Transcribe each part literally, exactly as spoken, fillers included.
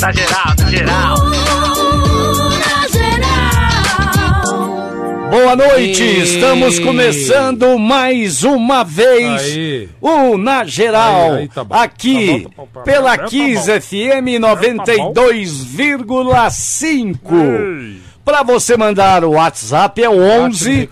Na geral, na geral. Boa noite, e... estamos começando mais uma vez aí. O Na Geral, aí, aí, tá aqui tá bom, tá bom, pela é, tá Kiss F M noventa e dois vírgula cinco. Para você mandar o WhatsApp é o onze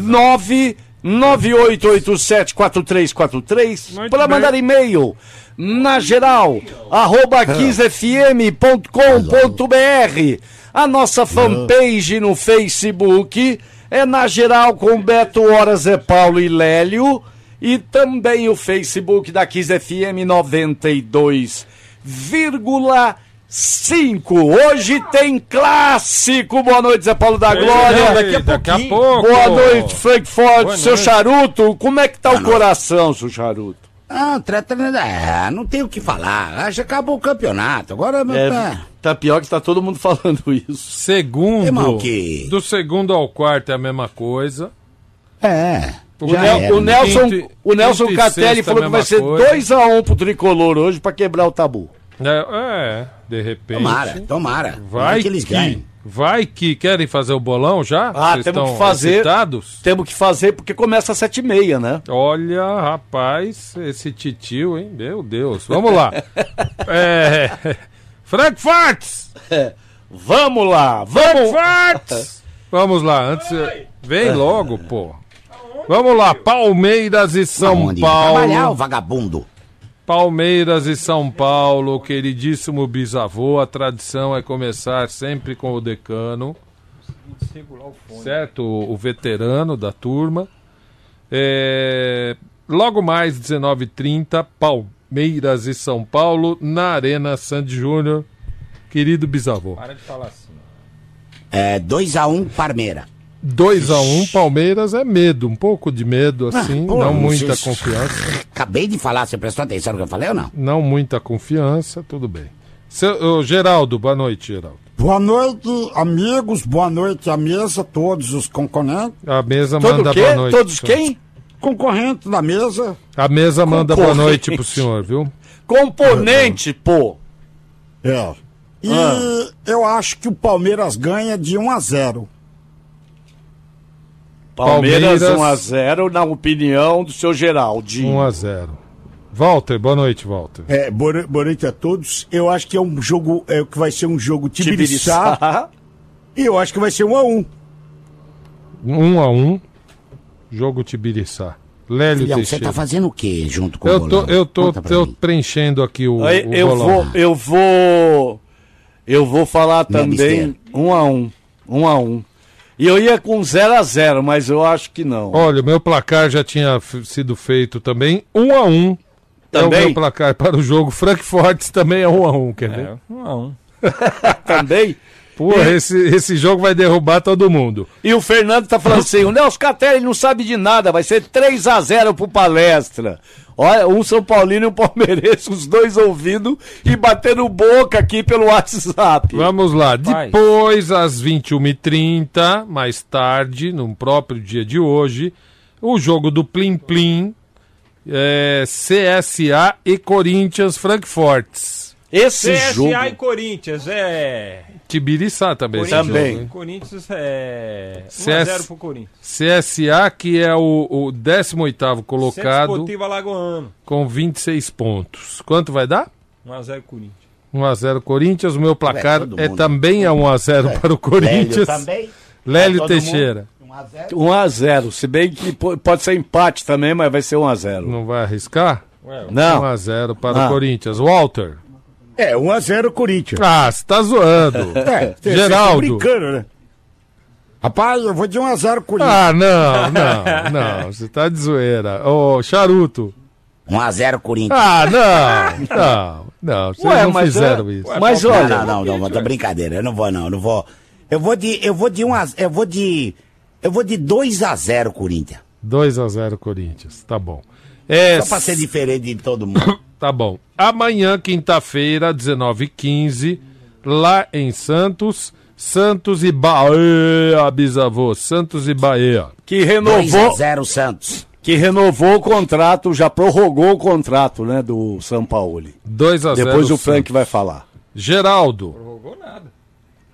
nove nove oito oito sete quatro três quatro três. Para mandar e-mail na geral, arroba kiss f m ponto com ponto b r. A nossa fanpage no Facebook é Na Geral com Beto Hora, Zé Paulo e Lélio. E também o Facebook da Kiss F M noventa e dois vírgula cinco. Hoje tem clássico. Boa noite, Zé Paulo da Glória. Ei, daqui, a daqui a pouco. Boa noite, Frank Fortes. Seu charuto, como é que tá o coração, seu charuto? Ah, trata, é, não tem o que falar. Já acabou o campeonato. Agora é, tá... tá pior que tá todo mundo falando isso. Segundo. Irmão, que... Do segundo ao quarto é a mesma coisa. É. O, Nel, era, o Nelson, quinto, o Nelson Catelli falou que vai ser dois a um pro tricolor hoje pra quebrar o tabu. É, é, de repente. Tomara, tomara. Vai que eles ganhem. Vai que querem fazer o bolão já? Ah, Vocês temos que fazer. Excitados? Temos que fazer porque começa às sete e meia, né? Olha, rapaz, esse titio, hein? Meu Deus. Vamos lá. é... Frank Fortes! É. Vamos lá, vamos! Frank Fortes! Vamos lá, antes. Vem logo, pô. Vamos lá, Palmeiras e São Aonde? Paulo. Trabalhar, o vagabundo. Palmeiras e São Paulo, queridíssimo bisavô, a tradição é começar sempre com o decano, certo? O veterano da turma. É... Logo mais, dezenove e trinta, Palmeiras e São Paulo, na Arena Sandy Júnior. Querido bisavô. Para de falar assim. É dois a um, Palmeiras. dois a um, Palmeiras é medo, um pouco de medo, assim, ah, pô, não muita isso. confiança. Acabei de falar, você prestou atenção no que eu falei ou não? Não muita confiança, tudo bem. Seu, oh, Geraldo, boa noite, Geraldo. Boa noite, amigos, boa noite à mesa, todos os concorrentes. A mesa Todo manda quê? Boa noite. Todos quem? Concorrente da mesa. A mesa manda boa noite pro senhor, viu? Componente, pô! É. E ah. eu acho que o Palmeiras ganha de um a zero. Palmeiras, Palmeiras um a zero, na opinião do seu Geraldinho. um a zero. Walter, boa noite, Walter. É, boa, boa noite a todos. Eu acho que é um jogo, é, que vai ser um jogo Tibiriçá. E eu acho que vai ser um a um. um a um, jogo Tibiriçá. Lélio Teixeira. Você tá fazendo o quê junto com eu o bolão? Tô, eu tô, tô preenchendo aqui o, eu, o eu bolão. Vou, eu vou, eu vou falar Minha também um a um. um a um. E eu ia com zero a zero, mas eu acho que não. Olha, o meu placar já tinha f- sido feito também, um a um. Também? É o meu placar para o jogo. Frank Fortes também é um a um, quer ver? É, um a um. Também? Porra, esse, esse jogo vai derrubar todo mundo. E o Fernando tá falando assim, o Nelson Catelli não sabe de nada, vai ser três a zero pro Palestra. Olha, um São Paulino e um palmeirense, os dois ouvindo e batendo boca aqui pelo WhatsApp. Vamos lá, depois às vinte e uma e trinta, mais tarde, no próprio dia de hoje, o jogo do Plim Plim, é, C S A e Corinthians, Frank Fortes. Esse C S A jogo... e Corinthians, é... Tibiriçá também. Corinthians, também. Corinthians é um a zero pro Corinthians. C S A, que é o, o décimo oitavo colocado. Desportivo Alagoano. Com vinte e seis pontos. Quanto vai dar? um a zero Corinthians. um a zero Corinthians. O meu placar é, é também a um a zero é. para o Corinthians. Lélio também. Lélio é Teixeira. um a zero. Se bem que pode ser empate também, mas vai ser um a zero. Não vai arriscar? Ué, não. um a zero para ah. o Corinthians. Walter. É, um a zero Corinthians. Ah, você tá zoando. É, Geraldo. Você tá brincando, né? Rapaz, eu vou de um a zero Corinthians. Ah, não, não, não. Você tá de zoeira. Ô, Charuto. um a zero Corinthians. Ah, não, não, não. Vocês ué, não fizeram eu... isso. Ué, mas olha. Não, não, não, não, tá brincadeira. Eu não vou, não, eu não vou. Eu vou de, eu vou de um a zero, eu vou de, eu vou de dois a zero Corinthians. dois a zero Corinthians, tá bom. É... Só pra ser diferente de todo mundo. Tá bom. Amanhã, quinta-feira, dezenove e quinze, lá em Santos, Santos e Bahia, bisavô, Santos e Bahia. Que renovou... dois a zero Santos. Que renovou o contrato, já prorrogou o contrato, né, do Sampaoli. dois a zero Depois o Frank vai falar. Geraldo. Não provocou nada.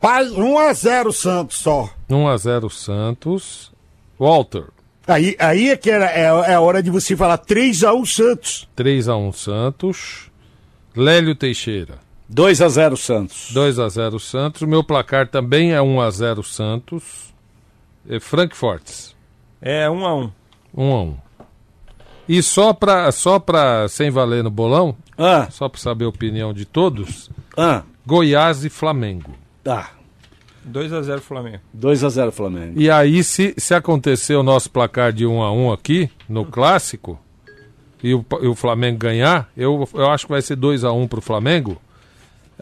Paz, um a zero Santos só. um a zero Santos. Walter. Aí, aí é que era, é, é a hora de você falar três a um Santos. três a um Santos. Lélio Teixeira. dois a zero Santos. dois a zero Santos. Meu placar também é um a zero Santos. E Frank Fortes. É um a um. um a um. E só pra, só pra sem valer no bolão, ah. só pra saber a opinião de todos, ah. Goiás e Flamengo. Tá. dois a zero Flamengo. dois a zero Flamengo. E aí, se, se acontecer o nosso placar de um a um aqui, no clássico, e o, e o Flamengo ganhar, eu, eu acho que vai ser dois a um pro Flamengo,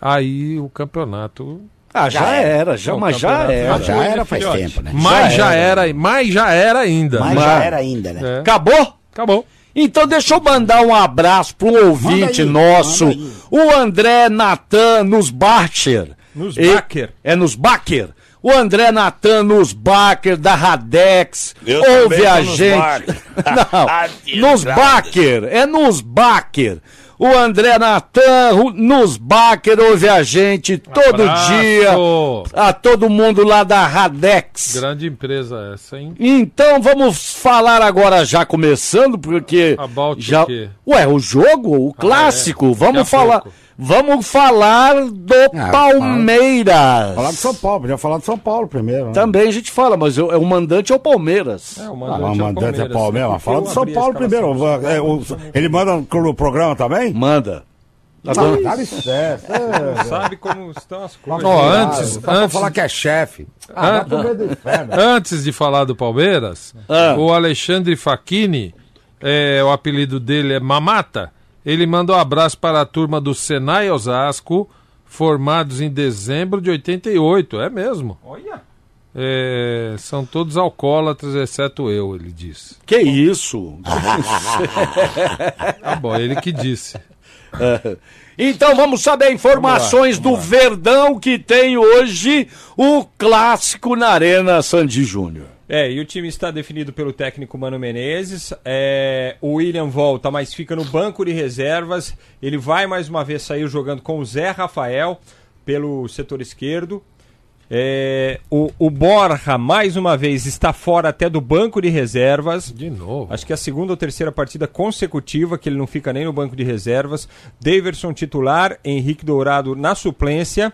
aí o campeonato... Ah, já, já era, já, não, mas já era. Já era faz filhote. Tempo, né? Mas já, já era. era, mas já era ainda. Mas, mas já era ainda, né? É. Acabou? Acabou. Então deixa eu mandar um abraço pro ouvinte aí, nosso, o André Natan nos Barcher. Nos Bacher. É, é nos Bacher. O André Natan nos Bacher, da Radex. Eu ouve a gente. Não, nos Bacher. É nos Bacher. O André Natan nos Bacher ouve a gente todo abraço. Dia. A todo mundo lá da Radex. Grande empresa essa, hein? Então vamos falar agora já começando, porque... About já... o Ué, o jogo, o clássico. Ah, é. Vamos falar... Pouco. Vamos falar do ah, Palmeiras. Falar. falar do São Paulo, podia falar do São Paulo primeiro. Né? Também a gente fala, mas eu, eu, o mandante é o Palmeiras. É, o mandante, ah, o mandante é o Palmeiras. É Palmeiras. Mas fala do São Paulo primeiro. É, o, ele manda no programa também? Manda. Tá dando... Dá licença. É, sabe como estão as coisas. Não, antes, ah, antes... falar que é chefe. Ah, an... Antes de falar do Palmeiras, ah. o Alexandre Facchini, é, o apelido dele é Mamata. Ele manda um abraço para a turma do Senai Osasco, formados em dezembro de oitenta e oito, é mesmo. Olha! É, são todos alcoólatras, exceto eu, ele diz. Que isso? Tá bom, ele que disse. Então vamos saber informações vamos lá, vamos do lá. Verdão, que tem hoje o clássico na Arena Sandy Júnior. É, e o time está definido pelo técnico Mano Menezes, é, o William volta, mas fica no banco de reservas, ele vai mais uma vez sair jogando com o Zé Rafael pelo setor esquerdo, é, o, o Borja mais uma vez está fora até do banco de reservas, de novo. Acho que é a segunda ou terceira partida consecutiva que ele não fica nem no banco de reservas, Daverson titular, Henrique Dourado na suplência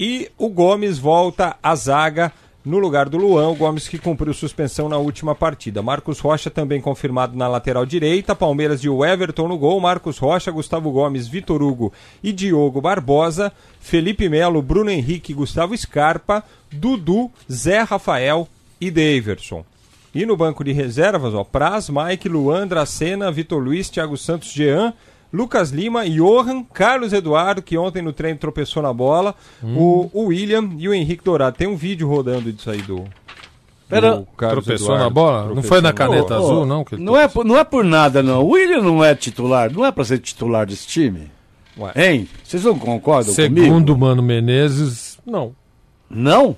e o Gomes volta à zaga, no lugar do Luan, o Gomes que cumpriu suspensão na última partida. Marcos Rocha também confirmado na lateral direita. Palmeiras e o Everton no gol. Marcos Rocha, Gustavo Gomes, Vitor Hugo e Diogo Barbosa. Felipe Melo, Bruno Henrique, Gustavo Scarpa. Dudu, Zé Rafael e Daverson. E no banco de reservas, ó, Praz, Mike, Luan, Dracena, Vitor Luiz, Thiago Santos, Jean... Lucas Lima, Johan, Carlos Eduardo, que ontem no treino tropeçou na bola, hum. o, o William e o Henrique Dourado. Tem um vídeo rodando disso aí do, Pera, do Carlos tropeçou Eduardo. Tropeçou na bola? Tropeçou. Não foi na caneta oh, azul, oh, não? Que não, é por, não é por nada, não. O William não é titular, não é pra ser titular desse time. Ué. Hein? Vocês não concordam Segundo comigo? Segundo Mano Menezes, não. Não?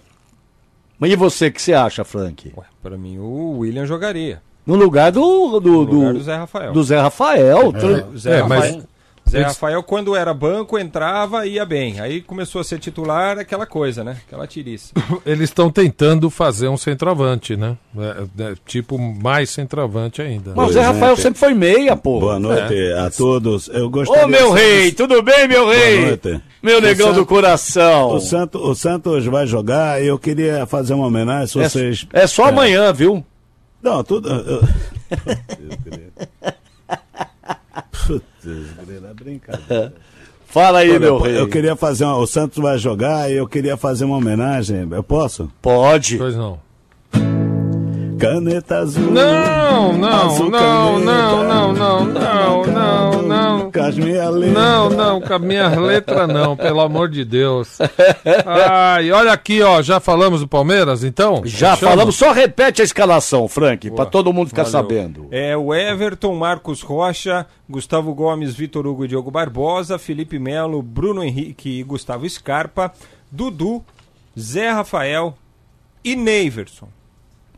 Mas e você, o que você acha, Frank? Ué, pra mim, o William jogaria. No lugar do, do, no lugar do, do Zé Rafael. Do Zé Rafael. É. Zé, é, Rafael mas... Zé Rafael, quando era banco, entrava e ia bem. Aí começou a ser titular, aquela coisa, né? Aquela tirice. Eles estão tentando fazer um centroavante, né? É, é, tipo, mais centroavante ainda. Né? Mas o Zé Rafael sempre foi meia, pô. Boa noite é. a todos. Eu gostaria Ô, meu rei, dos... tudo bem, meu rei? Boa noite. Meu negão Santos, do coração. O Santos, o Santos vai jogar e eu queria fazer uma homenagem, se vocês... É, é só é. amanhã, viu? Não, tudo. Eu, eu queria. Putz, eu queria dar brincadeira. Fala aí, Olha, meu rei. Eu queria fazer uma. O Santos vai jogar e eu queria fazer uma homenagem. Eu posso? Pode. Pois não. Caneta azul. Não, não, azul, não, caneta, não, não, não, não, não, não. Com as minhas letras. Não, não, com as minhas letras não, pelo amor de Deus. Ai, olha aqui, ó, já falamos do Palmeiras, então? Já Chama. falamos, só repete a escalação, Frank, para todo mundo ficar valeu. sabendo. É o Everton, Marcos Rocha, Gustavo Gomes, Vitor Hugo e Diogo Barbosa, Felipe Melo, Bruno Henrique e Gustavo Scarpa, Dudu, Zé Rafael e Neyverson.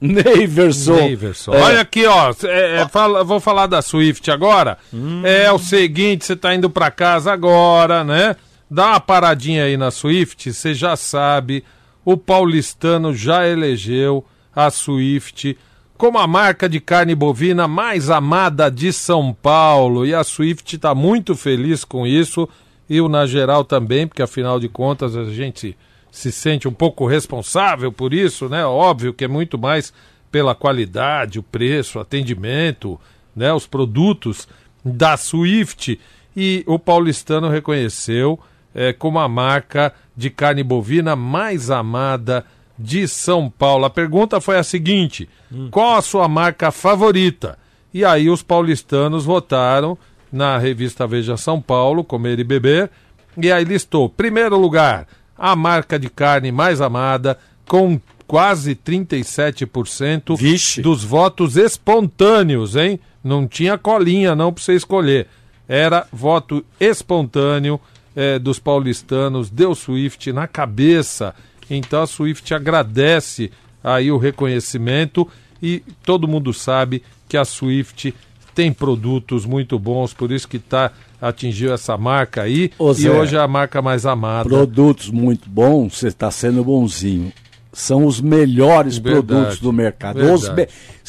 Neyverson. É. Olha aqui, ó. É, é, fala, vou falar da Swift agora. Hum. É o seguinte: você tá indo pra casa agora, né? dá uma paradinha aí na Swift, você já sabe, o paulistano já elegeu a Swift como a marca de carne bovina mais amada de São Paulo. E a Swift está muito feliz com isso, e o Na Geral também, porque afinal de contas a gente se sente um pouco responsável por isso, né? Óbvio que é muito mais pela qualidade, o preço, o atendimento, né? Os produtos da Swift. E o paulistano reconheceu é, como a marca de carne bovina mais amada de São Paulo. A pergunta foi a seguinte: hum. qual a sua marca favorita? E aí os paulistanos votaram na revista Veja São Paulo, Comer e Beber, e aí listou, primeiro lugar, a marca de carne mais amada, com quase trinta e sete por cento Vixe. Dos votos espontâneos, hein? Não tinha colinha não para você escolher. Era voto espontâneo eh, dos paulistanos, deu Swift na cabeça. Então a Swift agradece aí o reconhecimento, e todo mundo sabe que a Swift tem produtos muito bons, por isso que tá, atingiu essa marca aí, Ô, Zé, e hoje é a marca mais amada. Produtos muito bons, você está sendo bonzinho. São os melhores verdade, produtos do mercado. Os be...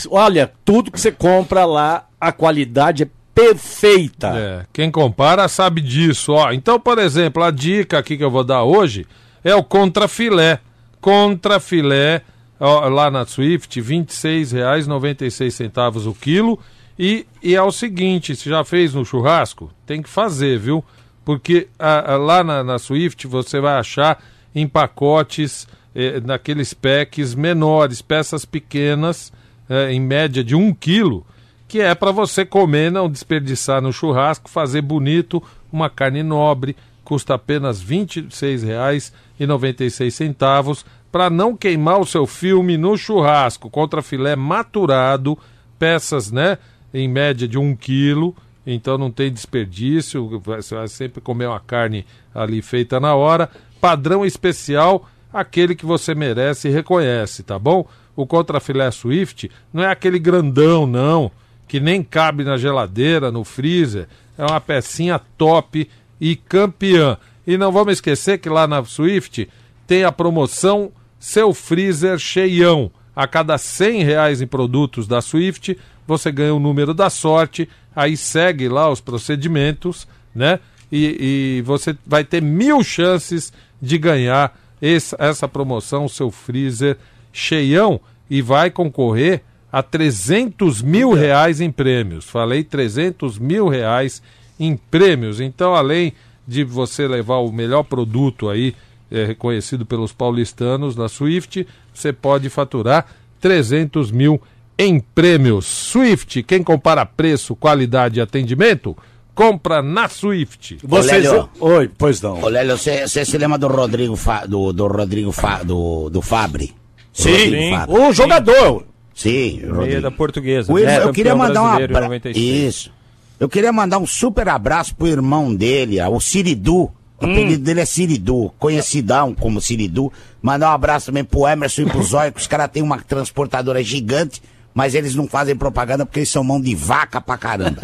Olha, tudo que você compra lá, a qualidade é perfeita. É, quem compara sabe disso. Ó, então, por exemplo, a dica aqui que eu vou dar hoje é o contrafilé. Contrafilé, ó, lá na Swift, vinte e seis reais e noventa e seis centavos o quilo. E, e é o seguinte, se já fez no churrasco, tem que fazer, viu? Porque a, a, lá na, na Swift você vai achar em pacotes, eh, naqueles packs menores, peças pequenas, eh, em média de um quilo, que é para você comer, não desperdiçar no churrasco, fazer bonito, uma carne nobre, custa apenas vinte e seis reais e noventa e seis centavos, para não queimar o seu filme no churrasco. Contrafilé maturado, peças, né? Em média de um quilo, então não tem desperdício, você vai sempre comer uma carne ali feita na hora, padrão especial, aquele que você merece e reconhece, tá bom? O contrafilé Swift não é aquele grandão, não, que nem cabe na geladeira, no freezer, é uma pecinha top e campeã. E não vamos esquecer que lá na Swift tem a promoção Seu Freezer Cheião. A cada cem reais em produtos da Swift, você ganha o número da sorte, aí segue lá os procedimentos, né? E, e você vai ter mil chances de ganhar esse, essa promoção, Seu Freezer Cheião, e vai concorrer a trezentos mil reais em prêmios. Falei trezentos mil reais em prêmios. Então, além de você levar o melhor produto aí, é, reconhecido pelos paulistanos na Swift, você pode faturar trezentos mil em prêmios. Swift, quem compara preço, qualidade e atendimento, compra na Swift. Vocês... Lélio, oi, pois não. Lélio, você se lembra do Rodrigo Fa, do, do Rodrigo Fa, do, do Fabri? Sim, Rodrigo Fabri. O jogador. Sim, Sim Rodrigo. Da portuguesa. O irmão, é, eu queria mandar uma abra... Isso. Eu queria mandar um super abraço pro irmão dele, o Siridu. O apelido hum. dele é Siridu, conhecidão como Siridu. Mandar um abraço também pro Emerson e pro Zóio, que os caras têm uma transportadora gigante, mas eles não fazem propaganda porque eles são mão de vaca pra caramba.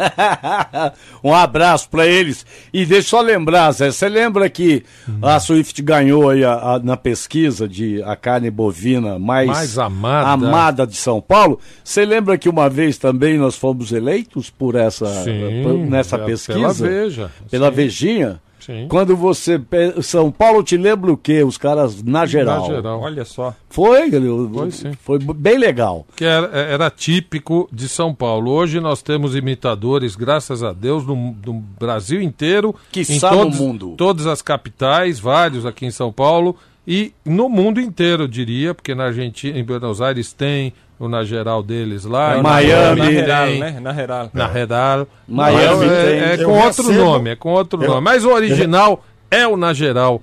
Um abraço pra eles. E deixa eu só lembrar, Zé, você lembra que hum. a Swift ganhou aí a, a, na pesquisa de a carne bovina mais, mais amada. amada de São Paulo? Você lembra que uma vez também nós fomos eleitos por essa, Sim, por, nessa é, pesquisa? Pela Veja. Pela Sim. Vejinha? Sim. Quando você... São Paulo te lembra o quê? Os caras na geral. Na geral, olha só. Foi, foi, sim. Foi bem legal. Que era, era típico de São Paulo. Hoje nós temos imitadores, graças a Deus, no, no Brasil inteiro. Quiçá no mundo. Todas as capitais, vários aqui em São Paulo. E no mundo inteiro, eu diria, porque na Argentina, em Buenos Aires tem... o Na Geral deles lá. É, Miami. Na Geral, né? Na Geral. Na Geral. Miami. É, é com outro recebo, nome, é com outro eu, nome. Mas o original eu, é o Na Geral.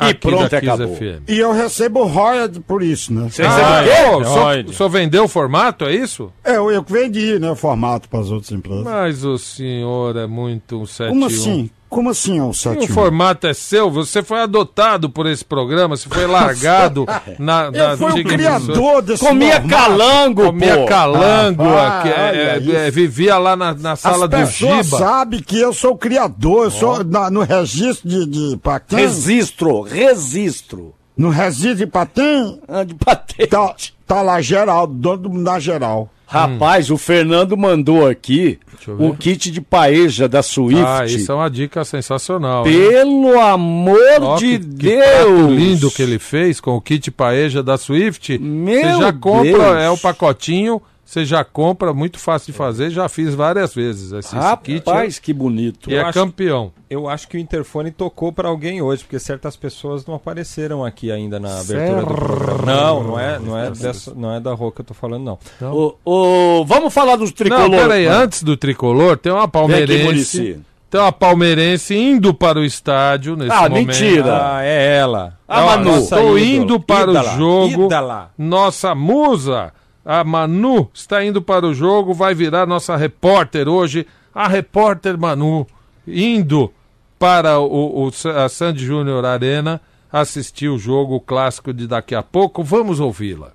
E pronto, acabou. F M. E eu recebo royalties por isso, né? Você ah, recebeu? O senhor vendeu o formato, é isso? É, eu que vendi, né, o formato para as outras empresas. Mas o senhor é muito um sete um. Como assim? Como assim, Alçati? O formato é seu, você foi adotado por esse programa, você foi largado na... na eu fui o criador desse Comia formato. calango, Comia pô. calango, ah, aqui, ah, é, é, é, vivia lá na, na sala do Giba. As pessoas sabem que eu sou o criador, eu oh. sou na, no registro de, de patente. Registro, registro. No registro de patente? Ah, de patente. Tá, tá lá Geraldo, dono do Na Geral. Rapaz, hum. o Fernando mandou aqui o kit de paeja da Swift. Ah, isso é uma dica sensacional. Pelo né? amor oh, de que, Deus! Que prato lindo que ele fez com o kit paeja da Swift. Meu Deus! Você já compra, Deus. é o pacotinho, você já compra, muito fácil de fazer, já fiz várias vezes. Esse, Rapaz, esse kit é, que bonito. E eu é acho, campeão. Eu acho que o interfone tocou pra alguém hoje, porque certas pessoas não apareceram aqui ainda na abertura Cerro. do programa. Não, não é, não é, dessa, não é da Roca que eu tô falando, não. Então, o, o, vamos falar dos tricolores. Não, peraí, mano. antes do tricolor, tem uma palmeirense... Tem uma palmeirense indo para o estádio nesse ah, momento. Mentira. Ah, é ela. Ah, ah Manu. Estou indo para Ídala. o jogo. Ídala. Nossa musa... A Manu está indo para o jogo, vai virar nossa repórter hoje. A repórter Manu indo para o, o, a Sandy Júnior Arena assistir o jogo clássico de daqui a pouco. Vamos ouvi-la.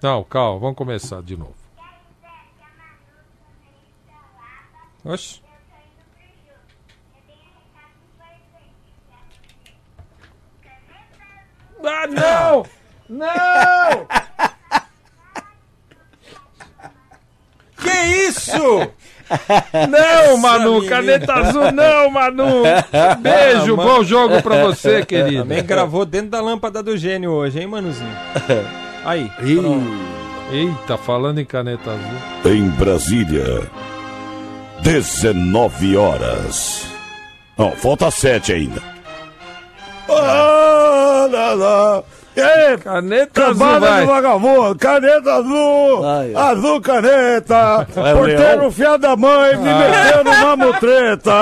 Não, calma, vamos começar de novo. Oxi. Ah, não! Não! Que isso? Não, Manu, caneta azul, não, Manu. Beijo, ah, bom jogo pra você, querido. Também gravou dentro da lâmpada do gênio hoje, hein, Manuzinho? Aí. Eita, falando em caneta azul. Em Brasília, dezenove horas. Não, falta sete ainda. Ah, lá, lá. Ei, caneta azul, vai. Vagabundo, caneta azul, ai, ai. azul caneta, é porteiro fiado da mãe, me ah. metendo na mutreta.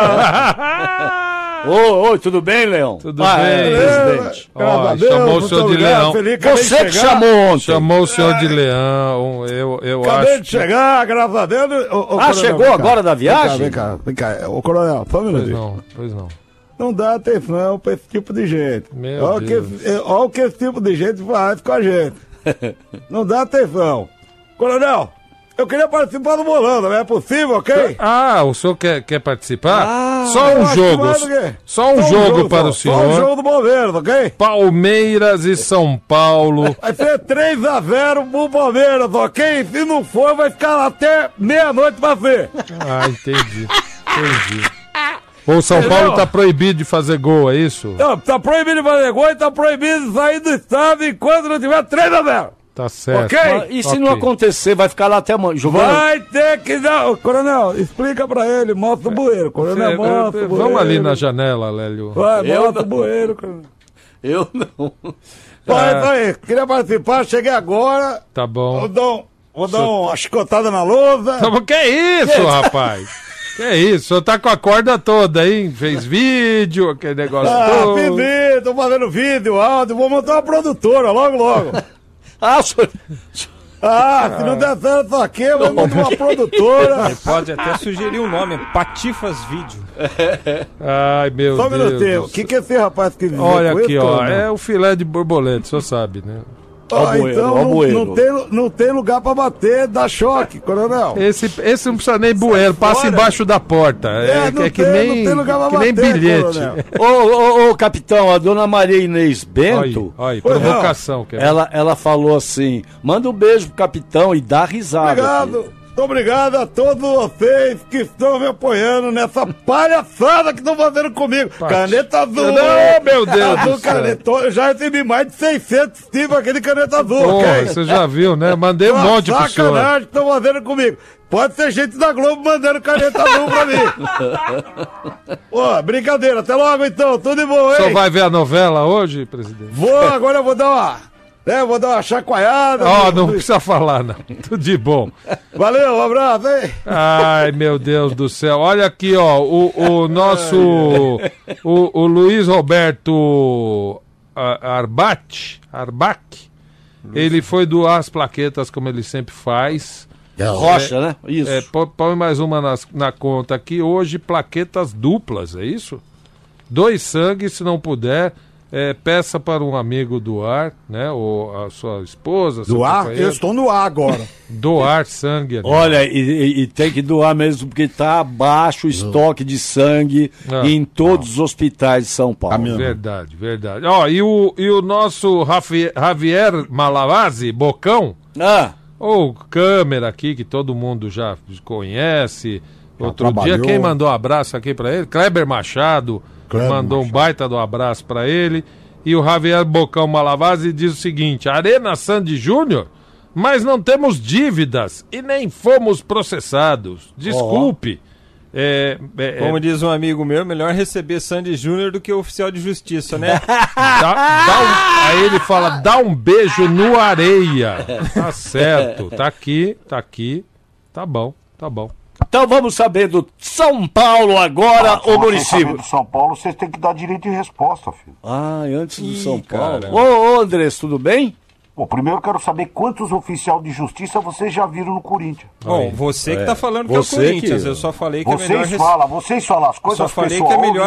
Oi, oi, tudo bem, Leão? Tudo ah, bem, é, presidente. Ó, Deus, chamou o senhor de Leão. Você que chamou ontem. Chamou o senhor de Leão, eu, eu acabei acho. Acabei de que... chegar, graças a Deus. Ô, ô, ah, coronel, chegou agora da viagem? Vem cá, vem cá, vem cá. Ô, coronel, fala, meu Deus. Pois não, pois não. Não dá atenção pra esse tipo de gente. Olha o, que, olha o que esse tipo de gente faz com a gente. Não dá atenção. Coronel, eu queria participar do Bolando, não é possível, ok? Ah, o senhor quer, quer participar? Ah, só, um jogo, só um jogo. Só um jogo para só, o senhor. Só um jogo do Bolando, ok? Palmeiras e São Paulo. Vai ser três a zero pro Palmeiras, ok? Se não for, vai ficar lá até meia-noite pra ver. Ah, entendi. Entendi. O São Entendeu? Paulo tá proibido de fazer gol, é isso? Não, tá proibido de fazer gol e tá proibido de sair do estádio enquanto não tiver três a zero. Tá certo. Ok? Mas, e se okay. não acontecer, vai ficar lá até amanhã. Vai ter que dar. Coronel, explica pra ele, mostra o bueiro. Coronel, mostra o bueiro. Vamos ali na janela, Lélio. Vai, mostra o bueiro, coronel. Eu não. Vai, ah. vai. Queria participar, cheguei agora. Tá bom. Vou dar, um, vou dar uma chicotada na lousa. Tá bom, que isso, rapaz? Que é isso, o senhor tá com a corda toda, hein? Fez vídeo, aquele negócio ah, todo. Ah, fiz vídeo, tô fazendo vídeo, áudio, vou montar uma produtora logo, logo. ah, senhor... ah, se não der certo aqui, eu vou montar uma produtora. Você pode até sugerir um nome, Patifas Vídeo. Ai, meu Só Deus. Só um minutinho, o que que é esse rapaz que vive? Olha aqui, esse, ó, é o filé de borboleta, o senhor sabe, né? Ah, bueiro, então não, não, tem, não tem lugar pra bater, dá choque, coronel. Esse, esse não precisa nem bueiro, passa embaixo da porta. É, é, não é tem, que nem, não tem lugar pra que bater, nem bilhete. Ô, ô, ô, capitão, a dona Maria Inês Bento, olha, olha, provocação, ela, ela falou assim: manda um beijo pro capitão e dá risada. Obrigado, filho. Muito obrigado a todos vocês que estão me apoiando nessa palhaçada que estão fazendo comigo. Pati. Caneta azul. Não, meu Deus azul, do céu. Caneta, eu já recebi mais de seiscentos tipos aqui de caneta azul. Pô, okay? Você já viu, né? Mandei um monte pro senhor. Sacanagem que estão fazendo comigo. Pode ser gente da Globo mandando caneta azul pra mim. Pô, brincadeira. Até logo, então. Tudo de bom, hein? Só vai ver a novela hoje, presidente? Vou, agora eu vou dar uma... É, vou dar uma chacoalhada. Ó, oh, não precisa falar, não. Tudo de bom. Valeu, um abraço, hein? Ai, meu Deus do céu. Olha aqui, ó, o, o nosso... O, o Luiz Roberto Arbach, Arbach, ele foi doar as plaquetas, como ele sempre faz, Rocha, é, né? Isso. É, põe mais uma nas, na conta aqui. Hoje, plaquetas duplas, é isso? Dois sangue, se não puder, é, peça para um amigo doar, né? Ou a sua esposa. Doar? Sua eu estou no ar agora. Doar sangue. Né? Olha, e, e tem que doar mesmo, porque está abaixo o estoque de sangue não, em todos não. os hospitais de São Paulo. Verdade, verdade. Ó, e o, e o nosso Rafi, Javier Malavasi, Bocão? Ah! Ou câmera aqui, que todo mundo já conhece. Já Outro trabalhou. dia, quem mandou um abraço aqui pra ele? Kleber Machado Kleber mandou Machado. um baita do abraço pra ele. E o Javier Bocão Malavasi diz o seguinte: Arena Sandy Júnior, mas não temos dívidas e nem fomos processados. Desculpe. Oh. É, é, Como é... diz um amigo meu, melhor receber Sandy Júnior do que o oficial de justiça, né? dá, dá um... Aí ele fala, dá um beijo no areia. Tá certo, tá aqui, tá aqui, tá bom, tá bom. Então vamos saber do São Paulo agora, ah, o município. Saber do São Paulo, vocês têm que dar direito de resposta, filho. Ah, antes do Ih, São Paulo. Cara. Ô, Andrés, tudo bem? Bom, primeiro eu quero saber quantos oficiais de justiça vocês já viram no Corinthians. Bom, você que tá falando que é o Corinthians, eu só falei que é melhor... Vocês falam, vocês falam as coisas, pessoal,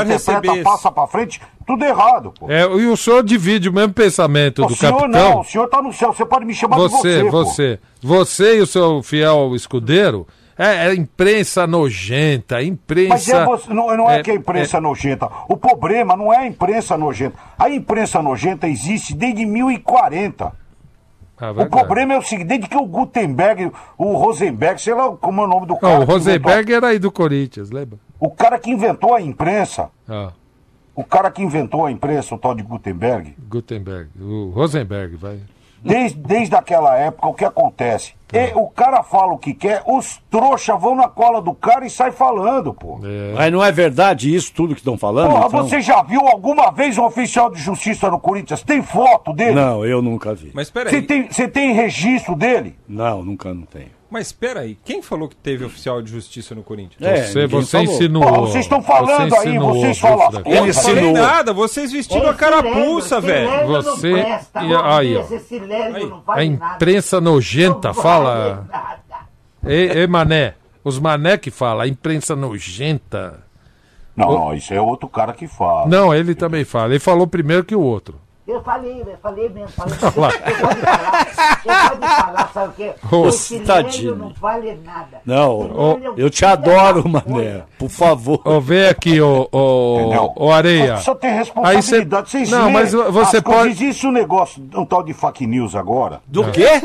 interpreta, passa pra frente, tudo errado, pô. É, e o senhor divide o mesmo pensamento do capitão. O senhor não, o senhor tá no céu, você pode me chamar de você, pô. Você, você e o seu fiel escudeiro... É, é imprensa nojenta, imprensa... Mas é você, não, não é, é que a imprensa é nojenta. O problema não é a imprensa nojenta. A imprensa nojenta existe desde mil e quarenta. Ah, o problema é o seguinte, desde que o Gutenberg, o Rosenberg, sei lá como é o nome do cara... Não, o Rosenberg inventou... era aí do Corinthians, lembra? O cara que inventou a imprensa... Ah. O cara que inventou a imprensa, o tal de Gutenberg... Gutenberg, o Rosenberg, vai... Desde, desde aquela época, o que acontece? É. E o cara fala o que quer, os trouxas vão na cola do cara e saem falando, pô. É. Mas não é verdade isso, tudo que estão falando? Porra, então... você já viu alguma vez um oficial de justiça no Corinthians? Tem foto dele? Não, eu nunca vi. Mas peraí. Você tem, você tem registro dele? Não, nunca não tenho. Mas peraí, quem falou que teve oficial de justiça no Corinthians? É, você, você insinuou. Pô, vocês estão falando aí, vocês falam as coisas. Eu não falei nada, vocês vestiram a carapuça, velho. Você. Aí, ó. A imprensa nojenta fala. Ei, Mané. Os Mané que fala, a imprensa nojenta. Não, não, isso é outro cara que fala. Não, ele também fala. Ele falou primeiro que o outro. Eu falei, eu falei mesmo, falei, você pode falar, você pode falar, sabe o quê? Nossa, esse tadinho não vale nada. Não, o, eu, eu te adoro, Mané, por favor. Oh, vem aqui, ô oh, oh, oh, Areia. Só tem responsabilidade, cê... vocês não, lêem, mas você pode... Existe um negócio, um tal de fake news agora. Do é. quê?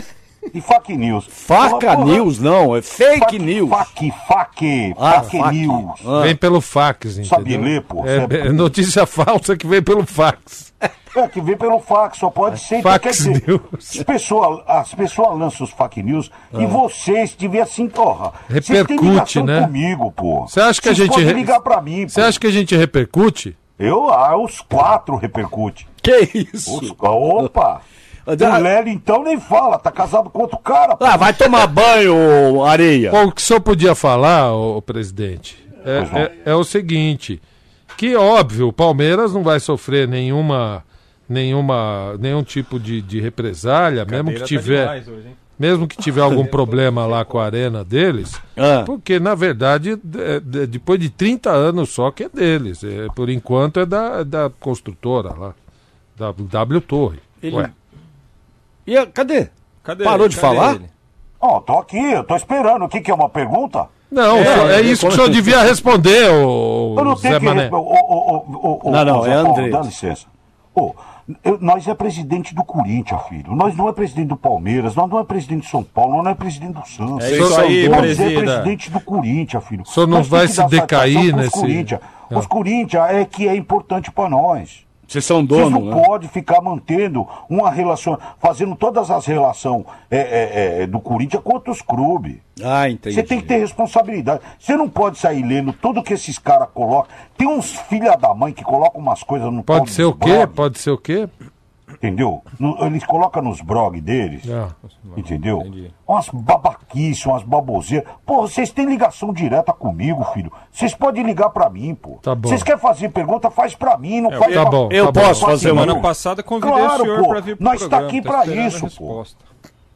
E fake news. Faca news, não, é fake fac, news. Fac, fac, ah, fac, fac news. Ah. Vem pelo fax, entendeu? Sabe ler, pô. É, é notícia falsa que vem pelo fax. É, que vem pelo fax, só pode ser. Fax quer dizer, news. As pessoas as pessoa lançam os fac news ah. e vocês tiverem assim, porra. Repercute, né? Comigo, pô. Você acha que vocês a gente. Pode re... ligar pra mim, Você acha que a gente repercute? Eu, ah, os quatro repercute. Que isso? Os... Opa! O Lélio, então, nem fala, tá casado com outro cara. Ah, pô. Vai tomar banho, Areia. Bom, o que o senhor podia falar, ô, presidente, é, é, é o seguinte, que óbvio, o Palmeiras não vai sofrer nenhuma, nenhuma, nenhum tipo de, de represália, mesmo que tiver, tá hoje, mesmo que tiver algum problema lá com a arena deles, ah. porque, na verdade, de, de, depois de trinta anos só que é deles, é, por enquanto é da, da construtora lá, da W Torre. Ele... Ué. E a, cadê? cadê? Parou ele? de cadê falar? Ó, oh, tô aqui, eu tô esperando. O que que é uma pergunta? Não, é, senhor, é, é isso que o senhor devia responder, ô eu não Zé Mané. Que... O, o, o, o, não, não, o é André. Dá licença. Ô, eu, nós é presidente do Corinthians, filho. Nós não é presidente do Palmeiras, nós não é presidente de São Paulo, nós não é presidente do Santos. É isso aí, nós presida. é presidente do Corinthians, filho. O senhor não nós vai se decair nesse... Corinthians. Ah. Os Corinthians é que é importante pra nós. Vocês são dono, Vocês não né? pode ficar mantendo uma relação, fazendo todas as relações é, é, é, do Corinthians com outros clubes. Ah, entendi. Você tem que ter responsabilidade. Você não pode sair lendo tudo que esses caras colocam. Tem uns filha da mãe que colocam umas coisas no... Pode ser o quê? Blog, pode ser o quê? Entendeu? No, eles colocam nos blogs deles. Ah, entendeu? Entendi. Umas babaquices, umas baboseiras. Pô, vocês têm ligação direta comigo, filho. Vocês podem ligar pra mim, pô. Tá bom. Vocês querem fazer pergunta, faz pra mim. Não é, faz eu, pra... Tá bom. Eu tá posso fazer uma. Semana passada convidei claro, o senhor pô, pra vir pro nós programa. Nós tá aqui tá pra isso, pô.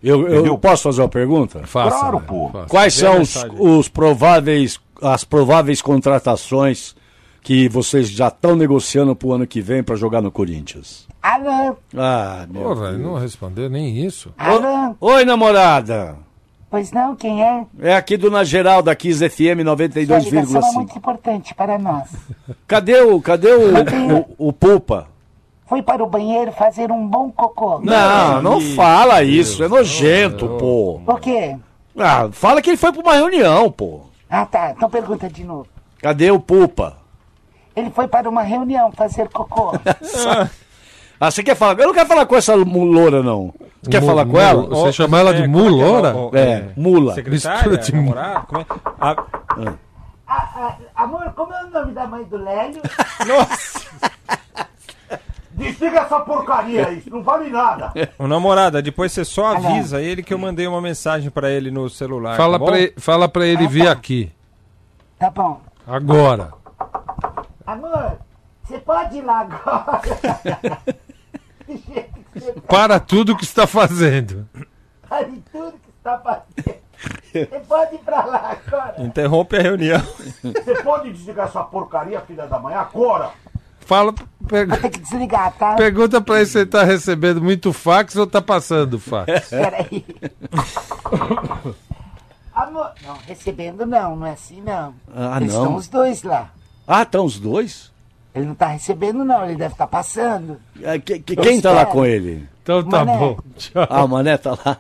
Eu, eu posso fazer uma pergunta? Faça, claro, pô. Faça. Quais Dê são os, os prováveis, as prováveis contratações que vocês já estão negociando pro ano que vem para jogar no Corinthians? Ah, não. Ah, meu Deus. Porra, não respondeu nem isso. Ah, não. Oi, namorada. Pois não, quem é? É aqui do Na Geral, da Kiss F M noventa e dois vírgula cinco. Sua ligação é muito importante para nós. Cadê o, cadê o, o, o Pupa? Foi para o banheiro fazer um bom cocô. Não, não fala isso. É nojento, pô. Por quê? Ah, fala que ele foi para uma reunião, pô. Ah, tá. Então pergunta de novo. Cadê o Pupa? Ele foi para uma reunião fazer cocô. Ah, você quer falar? Eu não quero falar com essa mulora, não. Você quer mula, falar com ela? Você chamar ela de mulora? É, mula. Secretária, de namorada? Como é? Ah. Ah, ah, amor, como é o nome da mãe do Lélio? Nossa! Desliga essa porcaria aí, não vale nada. Ô, namorada, depois você só avisa ele que eu mandei uma mensagem pra ele no celular. Fala, tá pra, ele, fala pra ele ah, vir tá. aqui. Tá bom. Agora. Amor, você pode ir lá agora. Para tudo que está fazendo. Para tudo que está fazendo. Você pode ir pra lá agora. Interrompe a reunião. Você pode desligar essa porcaria, filha da mãe, agora. Fala, pergu... Vou ter que desligar, tá? Pergunta pra ele se ele tá recebendo muito fax ou tá passando fax. Peraí. Amor, não, recebendo não, não é assim não. Ah, Eles não. Estão os dois lá. Ah, estão os dois? Ele não tá recebendo não, ele deve estar tá passando. É, que, que, quem espero. Tá lá com ele? Então tá Mané. Bom. Tchau. Ah, o Mané tá lá.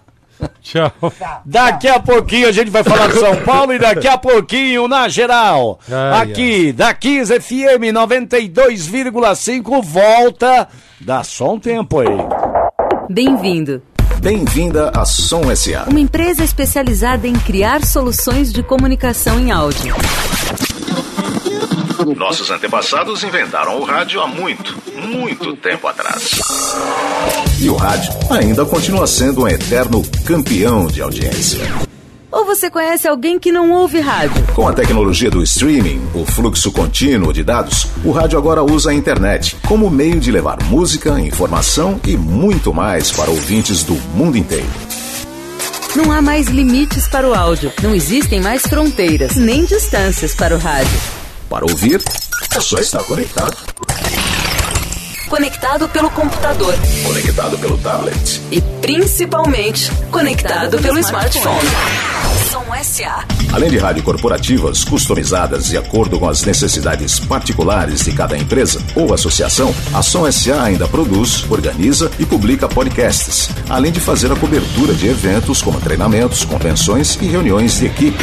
Tchau. Tá, daqui tá. a pouquinho a gente vai falar de São Paulo e daqui a pouquinho Na Geral. Ai, aqui, ai. Da Kiss F M noventa e dois vírgula cinco, volta da Som Tempo aí. Bem-vindo. Bem-vinda a Som S A. Uma empresa especializada em criar soluções de comunicação em áudio. Nossos antepassados inventaram o rádio há muito, muito tempo atrás. E o rádio ainda continua sendo um eterno campeão de audiência. Ou você conhece alguém que não ouve rádio? Com a tecnologia do streaming, o fluxo contínuo de dados, o rádio agora usa a internet como meio de levar música, informação e muito mais para ouvintes do mundo inteiro. Não há mais limites para o áudio, não existem mais fronteiras, nem distâncias para o rádio. Para ouvir, é só estar conectado. Conectado pelo computador. Conectado pelo tablet. E principalmente, conectado, conectado pelo smartphone. smartphone. Som S A. Além de rádio corporativas customizadas de acordo com as necessidades particulares de cada empresa ou associação, a Som S A ainda produz, organiza e publica podcasts, além de fazer a cobertura de eventos como treinamentos, convenções e reuniões de equipe.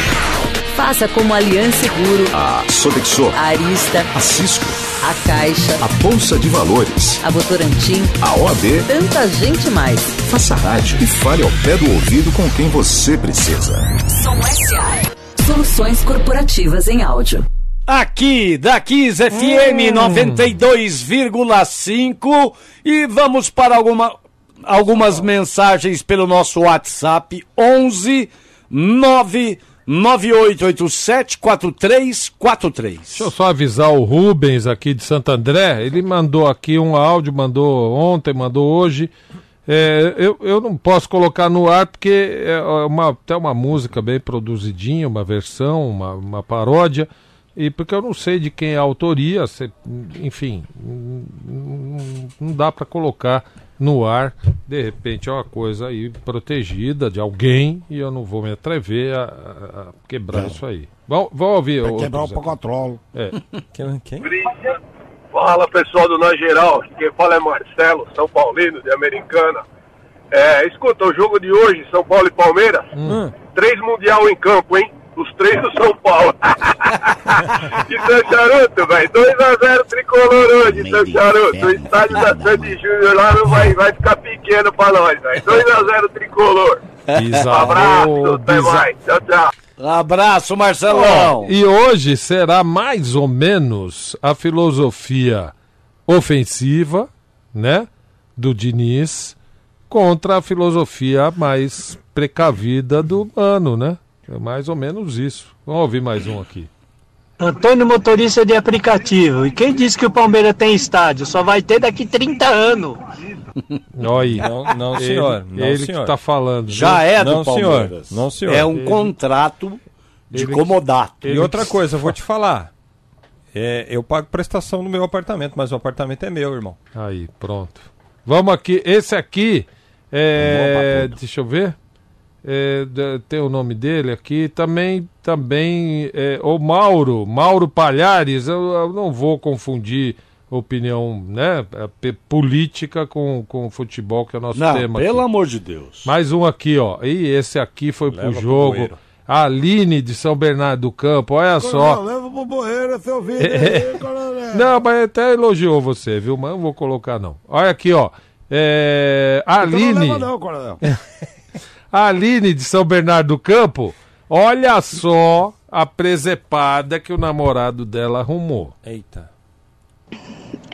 Faça como a Aliança Seguro, a Sodexo, a Arista, a Cisco, a Caixa, a Bolsa de Valores, a Votorantim, a O A B, tanta gente mais. Faça rádio e fale ao pé do ouvido com quem você precisa. Som S A. Soluções corporativas em áudio. Aqui da Kiss F M hum. noventa e dois vírgula cinco e vamos para alguma, algumas mensagens pelo nosso WhatsApp onze nove nove oito oito sete quatro três quatro três. Deixa eu só avisar o Rubens aqui de Santo André, ele mandou aqui um áudio, mandou ontem, mandou hoje. É, eu, eu não posso colocar no ar porque é uma, até uma música bem produzidinha, uma versão, uma, uma paródia, e porque eu não sei de quem é a autoria, se, enfim, não, não dá para colocar no ar, de repente é uma coisa aí protegida de alguém e eu não vou me atrever a, a, a quebrar é. isso aí. Vamos ouvir. Vai quebrar o pacotrolo. É. Quem, quem? Fala, pessoal do Na Geral. Quem fala é Marcelo, São Paulino, de Americana. É, escuta, o jogo de hoje, São Paulo e Palmeiras, hum. três mundial em campo, hein? Os três do São Paulo. De São Charuto, velho. dois a zero tricolor hoje, de São Charuto. O estádio da Sandy Júnior lá não vai, vai ficar pequeno pra nós, velho. dois a zero tricolor. Um abraço, até mais. Tchau, tchau. Abraço, Marcelão. E hoje será mais ou menos a filosofia ofensiva, né? Do Diniz contra a filosofia mais precavida do Mano, né? É mais ou menos isso. Vamos ouvir mais um aqui. Antônio, motorista de aplicativo. E quem disse que o Palmeiras tem estádio? Só vai ter daqui trinta anos. Oi. Não, não, senhor. Ele, não, ele senhor. Que está falando. Já é do não, Palmeiras. Senhor. Não, senhor. É um ele, contrato de ele, comodato. Ele, e outra coisa, eu vou te falar. É, eu pago prestação no meu apartamento, mas o apartamento é meu, irmão. Aí, pronto. Vamos aqui. Esse aqui, é, deixa eu ver. É, tem o nome dele aqui também, também é, o Mauro, Mauro Palhares. eu, eu não vou confundir opinião, né, política com, com futebol, que é o nosso não, tema pelo aqui. Amor de Deus, mais um aqui, ó, e esse aqui foi leva pro jogo pro a Aline de São Bernardo do Campo, olha coronel, só leva pro Borreira, seu vídeo é... aí, coronel. Não, mas até elogiou você, viu, mas não vou colocar não, olha aqui, ó, é... Aline então não leva não, coronel. A Aline de São Bernardo do Campo, olha só a presepada que o namorado dela arrumou. Eita.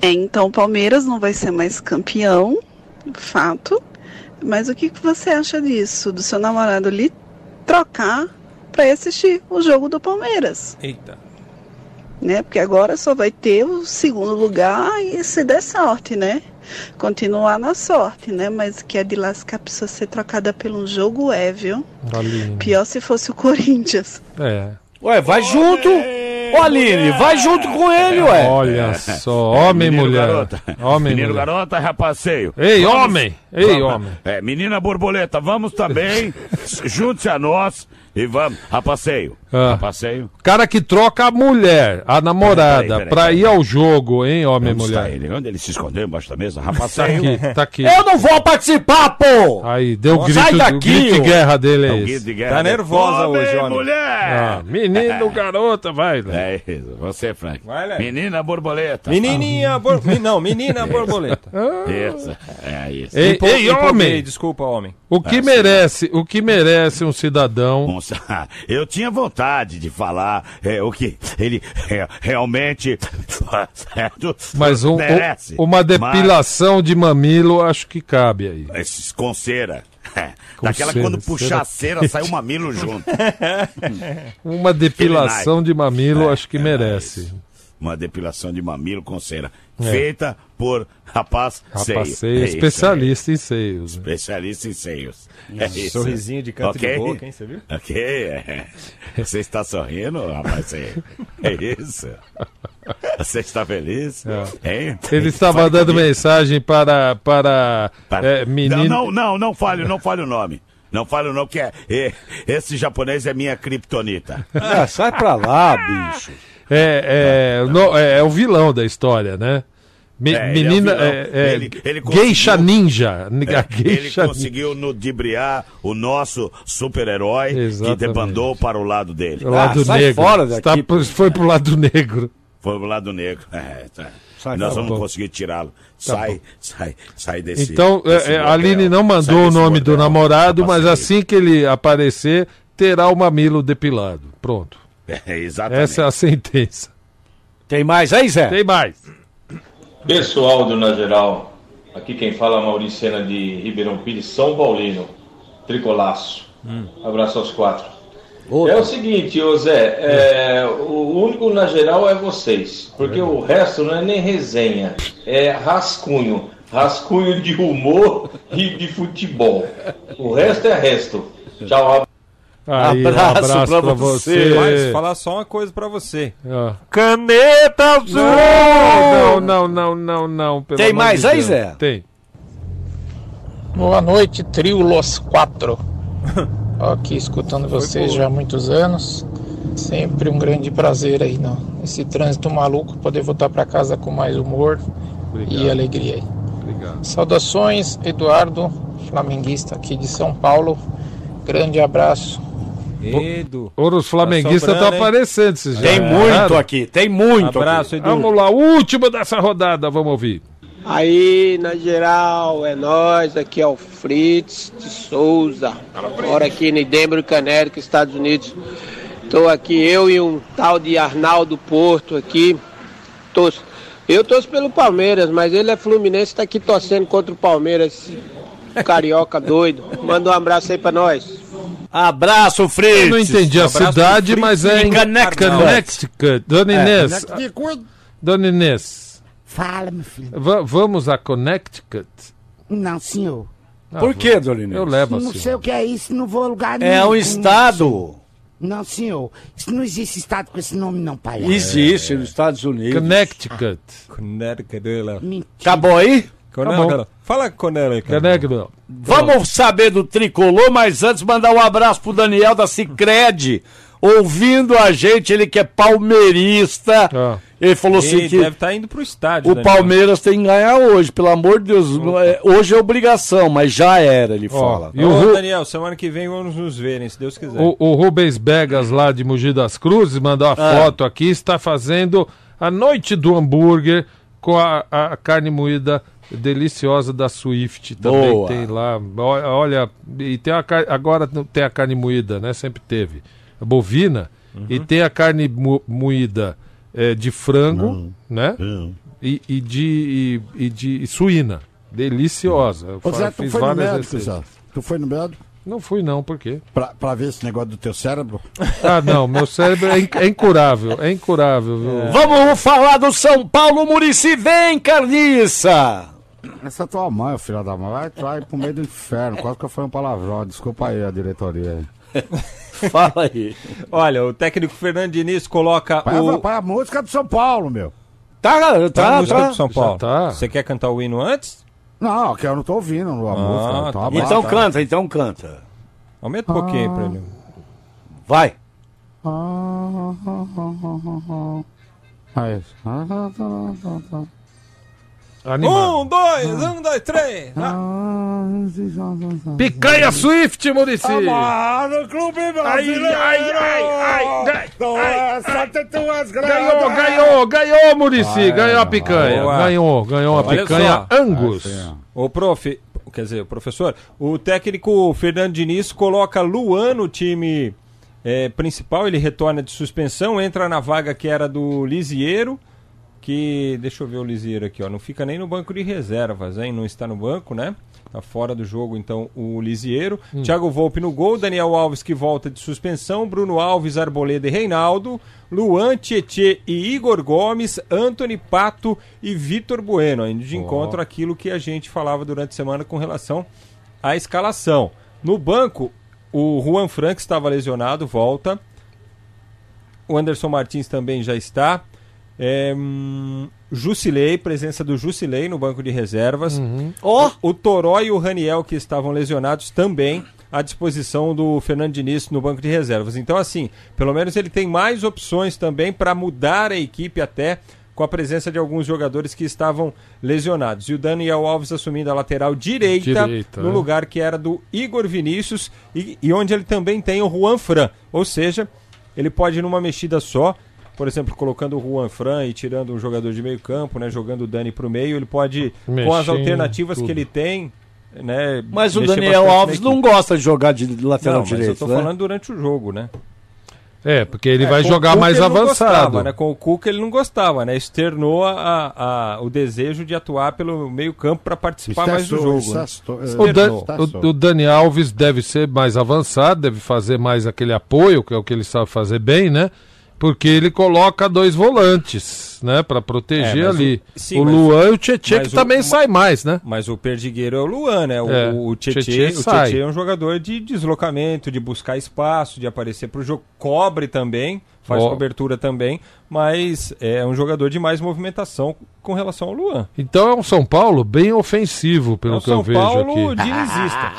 É, então o Palmeiras não vai ser mais campeão, fato. Mas o que você acha disso? Do seu namorado lhe trocar para assistir o jogo do Palmeiras? Eita. Né? Porque agora só vai ter o segundo lugar e se der sorte, né? Continuar na sorte, né? Mas que é de lascar a pessoa ser trocada pelo um jogo é, viu? Aline. Pior se fosse o Corinthians. É. Ué, vai olê! Junto! Ô Aline, vai junto com ele, ué! Olha só, é, homem e mulher. Garota. Homem menino mulher. Garota, rapaceio. Ei, vamos, homem! Ei, vamos, homem! É, menina borboleta, vamos também, junte-se a nós e vamos, rapaceio. Ah. Rapaceio. Cara que troca a mulher, a namorada, peraí, peraí, pra peraí, ir peraí. ao jogo, hein, homem e mulher. Está ele? Onde ele se escondeu embaixo da mesa? Rapaceio. Tá aqui, tá aqui. Eu não vou participar, pô! Aí, deu grito, sai daqui, o grito de guerra dele, é isso. De guerra tá nervosa homem hoje, homem. mulher! Ah, menino, garota, vai, né? É isso, você, Frank. Vai, né? Menina borboleta. Menininha ah. borboleta. Não, menina borboleta. Isso, é isso. Ei, empol... ei empol... homem. Desculpa, homem. O que, ah, merece, o que merece um cidadão... Nossa, eu tinha vontade de falar é, o que ele é, realmente Mas um, merece. Uma depilação mas... de mamilo, acho que cabe aí. Esses com cera. Com daquela cera, quando puxar a cera, cera sai o um mamilo junto. Uma depilação de mamilo, é, acho que é, merece. É uma depilação de mamilo com cera. É. Feita por rapaz, rapaz seio. É especialista isso, é. em seios. Né? Especialista em seios. É isso. Sorrisinho de canto okay. de boca, hein? Você viu? Ok. É. Você está sorrindo, rapaz seio? É isso. Você está feliz? É. Hein? Ele estava fale mandando comigo. mensagem para, para, para... É, menino... Não, não, não, não fale, não fale o nome. Não falo não, que é, esse japonês é minha criptonita. É, sai pra lá, bicho. É, é, no, é, é o vilão da história, né? Me, é, menina, é é, é, ele, ele geisha ninja. É, geisha ele conseguiu ludibriar o nosso super-herói que debandou para o lado dele. O lado ah, sai negro. Fora daqui. Está, foi pro lado negro. Foi pro lado negro. É, tá. Sai, nós tá vamos bom. conseguir tirá-lo. Tá sai, sai, sai desse. Então, desse é, a Aline não mandou o nome bordel, do namorado, mas assim que ele aparecer, terá o mamilo depilado. Pronto. É, exatamente. Essa é a sentença. Tem mais aí, Zé? Tem mais. Pessoal do Na Geral, aqui quem fala é Mauricena de Ribeirão Pires, São Paulino. Tricolaço. Hum. Abraço aos quatro. Opa. É o seguinte, ô Zé, é, o único Na Geral é vocês, porque o resto não é nem resenha, é rascunho, rascunho de humor e de futebol. O resto é resto. Tchau. Aí, abraço, um abraço pra, pra você. você. Mas falar só uma coisa pra você. Ah. Caneta azul! Não, não, não, não, não. Pelo Tem mais de aí, Deus. Zé? Tem. Boa noite, trio Los Quatro. Aqui escutando vocês já há muitos anos, sempre um grande prazer aí no, nesse trânsito maluco, poder voltar para casa com mais humor Obrigado. e alegria aí. Obrigado. Saudações, Eduardo, flamenguista aqui de São Paulo, grande abraço. Edu. Ouro, os flamenguistas estão tá tá aparecendo esses Tem já. muito é. aqui, tem muito abraço, aqui. Edu. Vamos lá, última dessa rodada, vamos ouvir. Aí, Na Geral, é nós, aqui é o Fritz de Souza, moro aqui em Denver, Canérico, Estados Unidos. Estou aqui, eu e um tal de Arnaldo Porto aqui, torço. Eu torço pelo Palmeiras, mas ele é fluminense, está aqui torcendo contra o Palmeiras, carioca doido. Manda um abraço aí para nós. Abraço, Fritz! Eu não entendi a abraço cidade, mas é em Connecticut. Dona Inês, é. Dona Inês. Fala, meu filho. V- vamos a Connecticut Não, senhor. Ah, por quê, Dolinete? Eu levo assim. Não sei o que é isso, não vou a lugar nenhum. É um estado. Não, senhor. Isso não existe estado com esse nome, não, palhaço. Existe, é. Nos Estados Unidos. Connecticut. Ah. Connecticut. Acabou aí? Tá. Fala com ela aí, cara. Vamos saber do tricolor, mas antes mandar um abraço pro Daniel da Sicredi. Ouvindo a gente, ele que é palmeirista. Ah. Ele falou ele assim que deve estar tá indo pro estádio. O Daniel. Palmeiras tem que ganhar hoje, pelo amor de Deus. Oh. Hoje é obrigação, mas já era, ele oh. fala. E o Ô, Ru... Daniel, semana que vem vamos nos verem, se Deus quiser. O, o Rubens Begas lá de Mogi das Cruzes mandou a ah. foto aqui, está fazendo a noite do hambúrguer com a, a carne moída deliciosa da Swift também. Boa. Tem lá, olha, e tem a, agora tem a carne moída, né, sempre teve a bovina, uhum. E tem a carne mo, moída é, de frango, uhum. Né, uhum. E, e de e, e de e suína, deliciosa. Uhum. Eu Zé, fiz tu várias médico, receitas. Zé, tu foi no médico? Não fui não, por quê? Pra, pra ver esse negócio do teu cérebro? Ah, não, meu cérebro é, inc- é incurável, é incurável. Viu? É. Vamos falar do São Paulo, Muricy, vem, carniça! Essa tua mãe, filha da mãe, vai entrar pro meio do inferno, quase que foi um palavrão, desculpa aí a diretoria. Fala aí. Olha, o técnico Fernando Diniz coloca pai, o... Pai, a música do São Paulo, meu. Tá, tá, tá. A música tá. do São Paulo. Tá. Você quer cantar o hino antes? Não, que eu não tô ouvindo a ah, música. Tá. Então canta, então canta. Aumenta um pouquinho aí pra ele. Vai. Animado. Um, dois, um, dois, três. Picanha Swift, Muricy. No Clube Brasileiro. Ai, ai, ai, ai. Ganhou, ganhou, ganhou, Muricy. Ganhou a picanha. Ganhou, ganhou a picanha Angus. O prof, quer dizer, o professor, o técnico Fernando Diniz coloca Luan no time é, principal. Ele retorna de suspensão, entra na vaga que era do Lisiero. Que, deixa eu ver o Lisiero aqui, ó, não fica nem no banco de reservas, hein? Não está no banco, né? Tá fora do jogo, então, o Lisiero. Hum. Thiago Volpe no gol, Daniel Alves que volta de suspensão, Bruno Alves, Arboleda e Reinaldo, Luan, Tietê e Igor Gomes, Antony, Pato e Vitor Bueno, indo de oh. encontro àquilo que a gente falava durante a semana com relação à escalação. No banco, o Juan Frank estava lesionado, volta, o Anderson Martins também já está, É, hum, Jusilei, presença do Jusilei no banco de reservas. Uhum. Oh! O, o Toró e o Raniel, que estavam lesionados, também à disposição do Fernando Diniz no banco de reservas. Então, assim, pelo menos ele tem mais opções também para mudar a equipe, até com a presença de alguns jogadores que estavam lesionados. E o Daniel Alves assumindo a lateral direita, direita no é. lugar que era do Igor Vinícius e, e onde ele também tem o Juan Fran. Ou seja, ele pode ir numa mexida só. Por exemplo, colocando o Juan Fran e tirando um jogador de meio campo, né? Jogando o Dani pro meio, ele pode, mexendo, com as alternativas tudo que ele tem, né? Mas o Daniel Alves não gosta de jogar de lateral não, direito, mas eu tô né? falando durante o jogo, né? É, porque ele é, vai jogar mais avançado. Gostava, né? Com o Cuca ele não gostava, né? Externou a, a, o desejo de atuar pelo meio campo para participar está mais do jogo. Né? O, Dan, o, o Dani Alves deve ser mais avançado, deve fazer mais aquele apoio, que é o que ele sabe fazer bem, né? Porque ele coloca dois volantes, né? Pra proteger é, ali. O, sim, o Luan e o Tietê, que o, também mas, sai mais, né? Mas o perdigueiro é o Luan, né? O, é, o Tietê, Tietê, o Tietê é um jogador de deslocamento, de buscar espaço, de aparecer pro jogo. Cobre também, faz oh. cobertura também, mas é um jogador de mais movimentação com relação ao Luan. Então é um São Paulo bem ofensivo, pelo é um que São eu vejo Paulo aqui. São Paulo dinizista.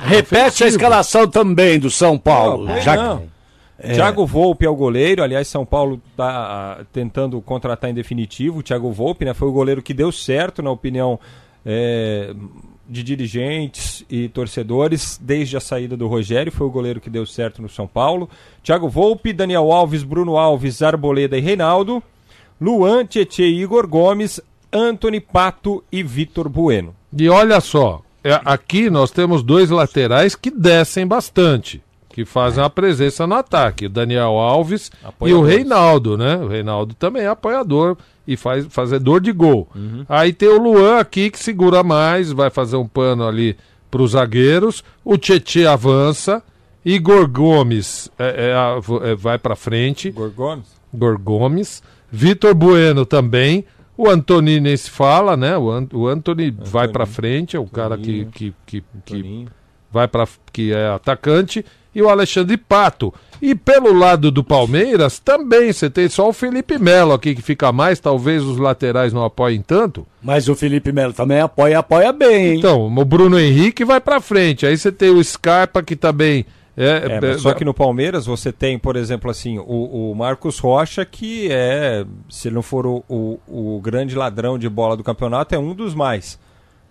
Repete ofensivo. A escalação também do São Paulo. Não, já não. É. Thiago Volpe é o goleiro, aliás, São Paulo está tentando contratar em definitivo o Thiago Volpe, né? Foi o goleiro que deu certo, na opinião é, de dirigentes e torcedores, desde a saída do Rogério, foi o goleiro que deu certo no São Paulo. Thiago Volpe, Daniel Alves, Bruno Alves, Arboleda e Reinaldo, Luan, Tietê e Igor Gomes, Antony, Pato e Vitor Bueno. E olha só, aqui nós temos dois laterais que descem bastante, que fazem a presença no ataque, o Daniel Alves apoiador. E o Reinaldo, né? O Reinaldo também é apoiador e faz, fazedor de gol. Uhum. Aí tem o Luan aqui que segura mais, vai fazer um pano ali para os zagueiros, o Tietê avança, Igor Gomes é, é, é, vai para frente. Igor Gomes? Igor Gomes. Vitor Bueno também, O Antony nem se fala, né? O, An- o Antony Antony vai para frente, é o cara que, que, que, que vai para que é atacante, e o Alexandre Pato. E pelo lado do Palmeiras também, você tem só o Felipe Melo aqui que fica mais, talvez os laterais não apoiem tanto. Mas o Felipe Melo também apoia, apoia bem, hein? Então, o Bruno Henrique vai para frente, aí você tem o Scarpa que também... É, é, é, só que no Palmeiras você tem, por exemplo, assim, o, o Marcos Rocha, que é, se não for o, o, o grande ladrão de bola do campeonato, é um dos mais,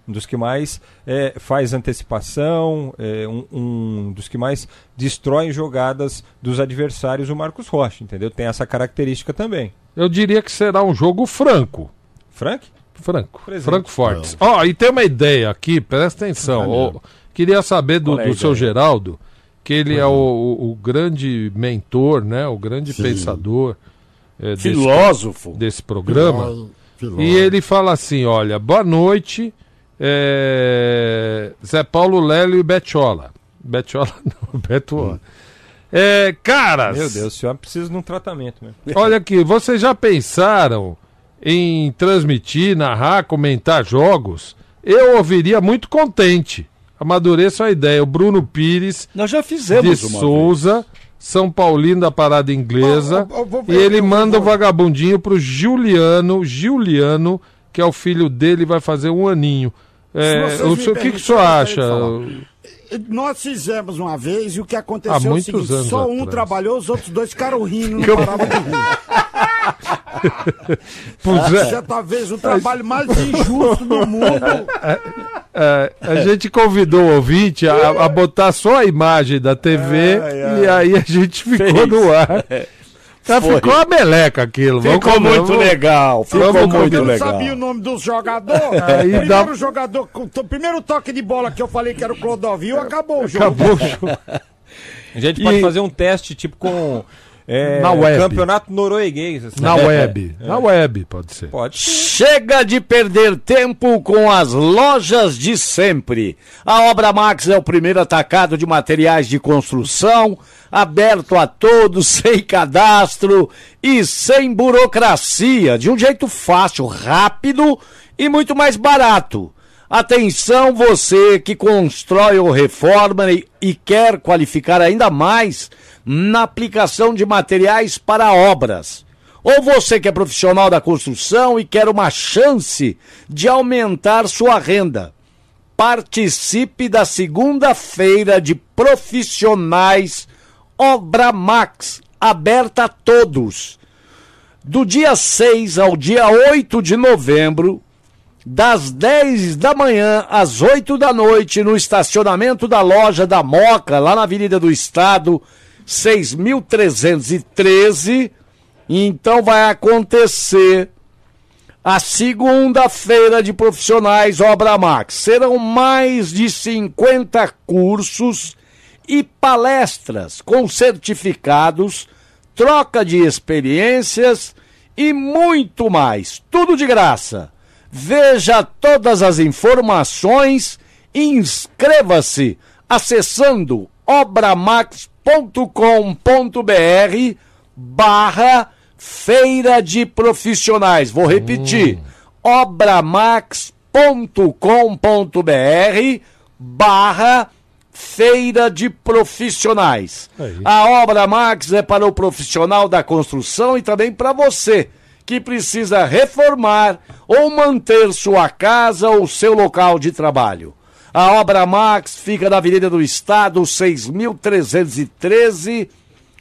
um dos que mais é, faz antecipação, é, um, um dos que mais destrói jogadas dos adversários, o Marcos Rocha, entendeu? Tem essa característica também. Eu diria que será um jogo franco. Frank? Franco? Franco. Frank Fortes. Ó, oh, e tem uma ideia aqui, presta atenção. Oh, queria saber do, é do seu Geraldo, que ele é o, o, o grande mentor, né? O grande Sim. pensador é, filósofo desse, desse programa. Filó- filósofo. E ele fala assim, olha, boa noite, é... Zé Paulo, Lélio e Betiola. Betiola não, Beto Hora. É, caras... Meu Deus, o senhor precisa de um tratamento mesmo. Olha aqui, vocês já pensaram em transmitir, narrar, comentar jogos? Eu ouviria muito contente. Amadureça a ideia. O Bruno Pires, nós já fizemos de uma Souza, vez. São Paulino da Parada Inglesa. Eu, eu, eu ver, e ele eu, eu, manda eu, eu, o vagabundinho pro Juliano, Juliano, que é o filho dele, vai fazer um aninho. É, o senhor, que, que o senhor acha? Nós fizemos uma vez e o que aconteceu é o seguinte, anos só um atrás. Trabalhou, os outros dois ficaram rindo, não paravam de rir. Isso é talvez o trabalho mais injusto do mundo. É, a gente convidou o ouvinte a, a botar só a imagem da T V é, é. E aí a gente ficou Fez. no ar. Já Foi. ficou a meleca aquilo. Ficou vamos, muito vamos, legal. Ficou vamos, muito eu legal. Eu não sabia o nome dos jogadores. É, primeiro dá... jogador, o primeiro toque de bola que eu falei que era o Clodovil, acabou o jogo. Acabou o jogo. A gente e... pode fazer um teste tipo com é, na web. Campeonato norueguês. Assim. Na web. É. Na web pode ser. Pode. Chega de perder tempo com as lojas de sempre. A Obra Max é o primeiro atacado de materiais de construção, aberto a todos, sem cadastro e sem burocracia, de um jeito fácil, rápido e muito mais barato. Atenção você que constrói ou reforma e quer qualificar ainda mais na aplicação de materiais para obras. Ou você que é profissional da construção e quer uma chance de aumentar sua renda. Participe da segunda-feira de profissionais Obra Max, aberta a todos. Do dia seis ao dia oito de novembro, das dez da manhã às oito da noite, no estacionamento da loja da Moca, lá na Avenida do Estado, seis mil trezentos e treze. Então vai acontecer a segunda-feira de profissionais Obra Max. Serão mais de cinquenta cursos e palestras com certificados, troca de experiências e muito mais. Tudo de graça. Veja todas as informações e inscreva-se acessando obramax ponto com ponto br barra Feira de Profissionais. Vou repetir, hum. obramax ponto com ponto br barra Feira de Profissionais. Aí. A Obra Max é para o profissional da construção e também para você que precisa reformar ou manter sua casa ou seu local de trabalho. A Obra Max fica na Avenida do Estado, seis mil trezentos e treze,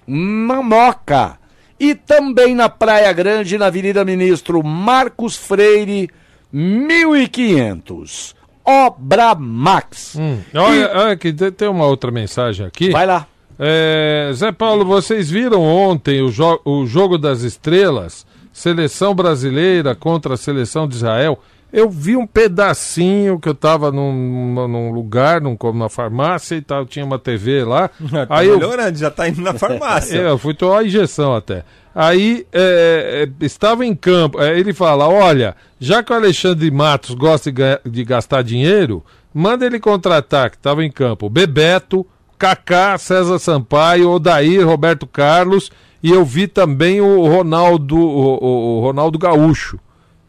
na Moca. E também na Praia Grande, na Avenida Ministro Marcos Freire, mil e quinhentos. Obra Max. Hum, olha, e... olha que tem uma outra mensagem aqui. Vai lá. É, Zé Paulo, vocês viram ontem o, jo- o Jogo das Estrelas, seleção brasileira contra a seleção de Israel? Eu vi um pedacinho que eu tava num, num lugar, num, numa farmácia e tal, tinha uma T V lá. Aí eu, já tá indo na farmácia. Eu fui tomar a injeção até. Aí é, estava em campo, é, ele fala, olha, já que o Alexandre Matos gosta de, ga- de gastar dinheiro, manda ele contratar, que estava em campo, Bebeto, Kaká, César Sampaio, Odair, Roberto Carlos, e eu vi também o Ronaldo, o, o, o Ronaldo Gaúcho.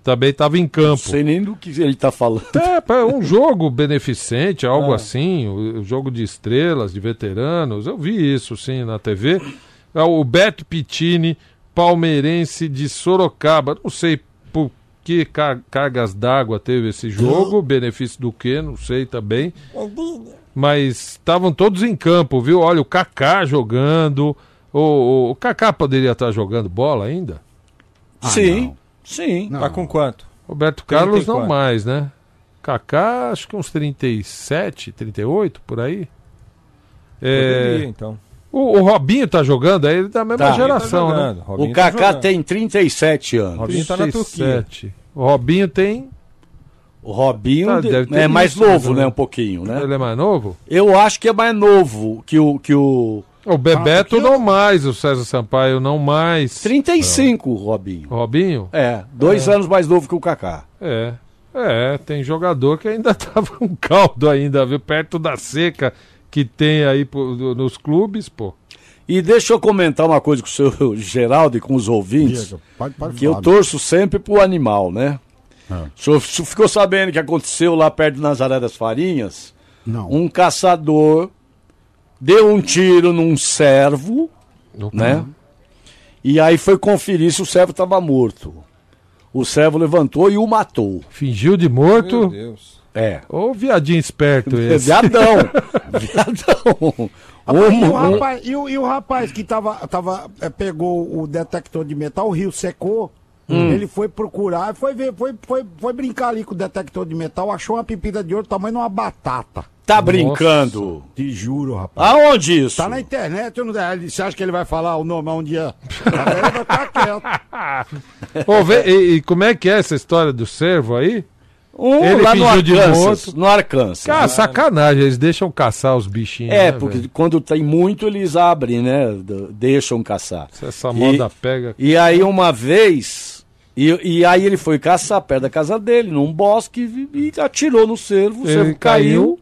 também estava em campo. Não sei nem do que ele está falando. É, um jogo beneficente, algo ah. assim, o um jogo de estrelas, de veteranos, eu vi isso sim na T V. O Beto Pittini, palmeirense de Sorocaba, não sei por que cargas d'água teve esse jogo, benefício do que, não sei também, mas estavam todos em campo, viu? Olha, o Kaká jogando, o, o Kaká poderia estar jogando bola ainda? Ah, sim, não. sim, não. Tá com quanto? Roberto Carlos trinta e quatro. Não mais, né? Kaká acho que uns trinta e sete, trinta e oito, por aí. Poderia, é... então. O, o Robinho tá jogando, aí ele da mesma tá, geração, tá né? Robinho o Kaká tá tem trinta e sete anos. O Robinho tá na Turquia. O Robinho tem... O Robinho tá, de... é mais novo, anos, né? Um pouquinho, né? Ele é mais novo? Eu acho que é mais novo que o... Que o... o Bebeto ah, não eu... mais, o César Sampaio não mais. trinta e cinco, o Robinho. O Robinho? É, dois é. anos mais novo que o Kaká. É, é, tem jogador que ainda tava um caldo ainda, viu? Perto da seca... que tem aí nos clubes, pô. E deixa eu comentar uma coisa com o seu Geraldo e com os ouvintes, Diego, pode, pode que falar, eu torço sempre pro animal, né? É. O senhor ficou sabendo que aconteceu lá perto de Nazaré das Farinhas? Não. Um caçador deu um tiro num cervo, uhum. né? E aí foi conferir se o cervo estava morto. O cervo levantou e o matou. Fingiu de morto? Meu Deus. É. Ô, viadinho esperto esse. Viadão. Viadão. Rapaz, e, o rapaz, e, o, e o rapaz que tava, tava, é, pegou o detector de metal, o rio secou, hum. ele foi procurar, foi, ver, foi, foi, foi brincar ali com o detector de metal, achou uma pepita de ouro, tamanho de uma batata. Tá Nossa, brincando? Te juro, rapaz. Aonde isso? Tá na internet, eu não... você acha que ele vai falar o nome um dia? Ele vai estar quieto. Ô, vê, e, e como é que é essa história do cervo aí? Um ele lá no Arkansas, no Arkansas. Cara, sacanagem, eles deixam caçar os bichinhos. É, né, porque velho? Quando tem muito eles abrem, né? Deixam caçar. Se essa moda e, pega. E aí uma vez, e, e aí ele foi caçar perto da casa dele, num bosque, e, e atirou no cervo, o ele cervo caiu, caiu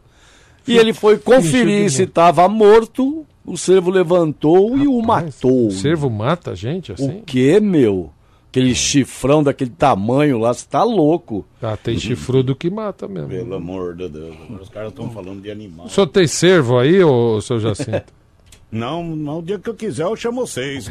e ele foi conferir se estava morto, o cervo levantou Rapaz, e o matou. O cervo mata a gente assim? O que, meu? Aquele chifrão daquele tamanho lá, você tá louco. Ah, tem chifrudo que mata mesmo. Pelo amor de Deus, os caras estão falando de animal. O senhor tem cervo aí, ô, seu Jacinto? Não, não, o dia que eu quiser eu chamo vocês.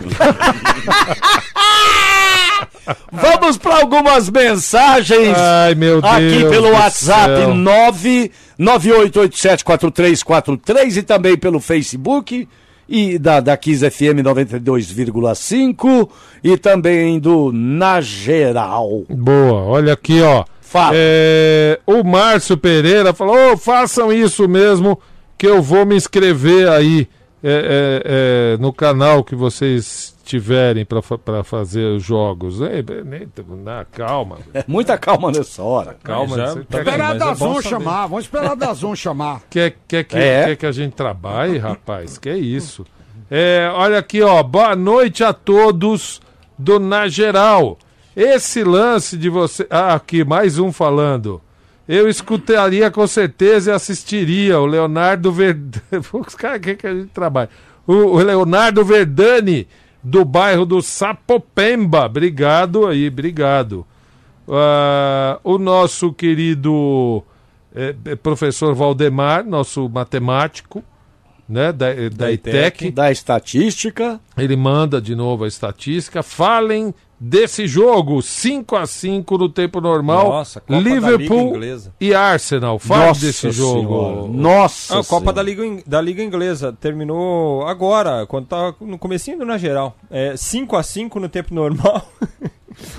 Vamos para algumas mensagens. Ai, meu Deus. Aqui pelo WhatsApp nove nove oito oito sete quatro três quatro três e também pelo Facebook. E da, da Kiss F M noventa e dois vírgula cinco e também do Na Geral. Boa, olha aqui, ó. Fala. É, o Márcio Pereira falou, oh, façam isso mesmo que eu vou me inscrever aí é, é, é, no canal que vocês tiverem para fazer os jogos. Ei, na calma. É, muita calma nessa hora. Calma. Já, tá esperar a DAZN é chamar. Vamos esperar a DAZN chamar. Quer, quer, que, é. quer que a gente trabalhe, rapaz? Que isso. É, olha aqui, ó. Boa noite a todos do Na Geral. Esse lance de você... Ah, aqui, mais um falando. Eu escutaria com certeza e assistiria o Leonardo Verdani. Os caras querem que a gente trabalhe. O, o Leonardo Verdani do bairro do Sapopemba. Obrigado aí, obrigado. Uh, o nosso querido eh, professor Valdemar, nosso matemático, né, da, da, da ITEC. ITEC. Da estatística. Ele manda de novo a estatística. Falem desse jogo, cinco a cinco no tempo normal. Nossa, Copa Liverpool da Liga e Arsenal. Fala desse jogo. Senhora. Nossa. A Copa da Liga, da Liga Inglesa terminou agora, quando tá no comecinho do Na Geral. É, cinco a cinco no tempo normal.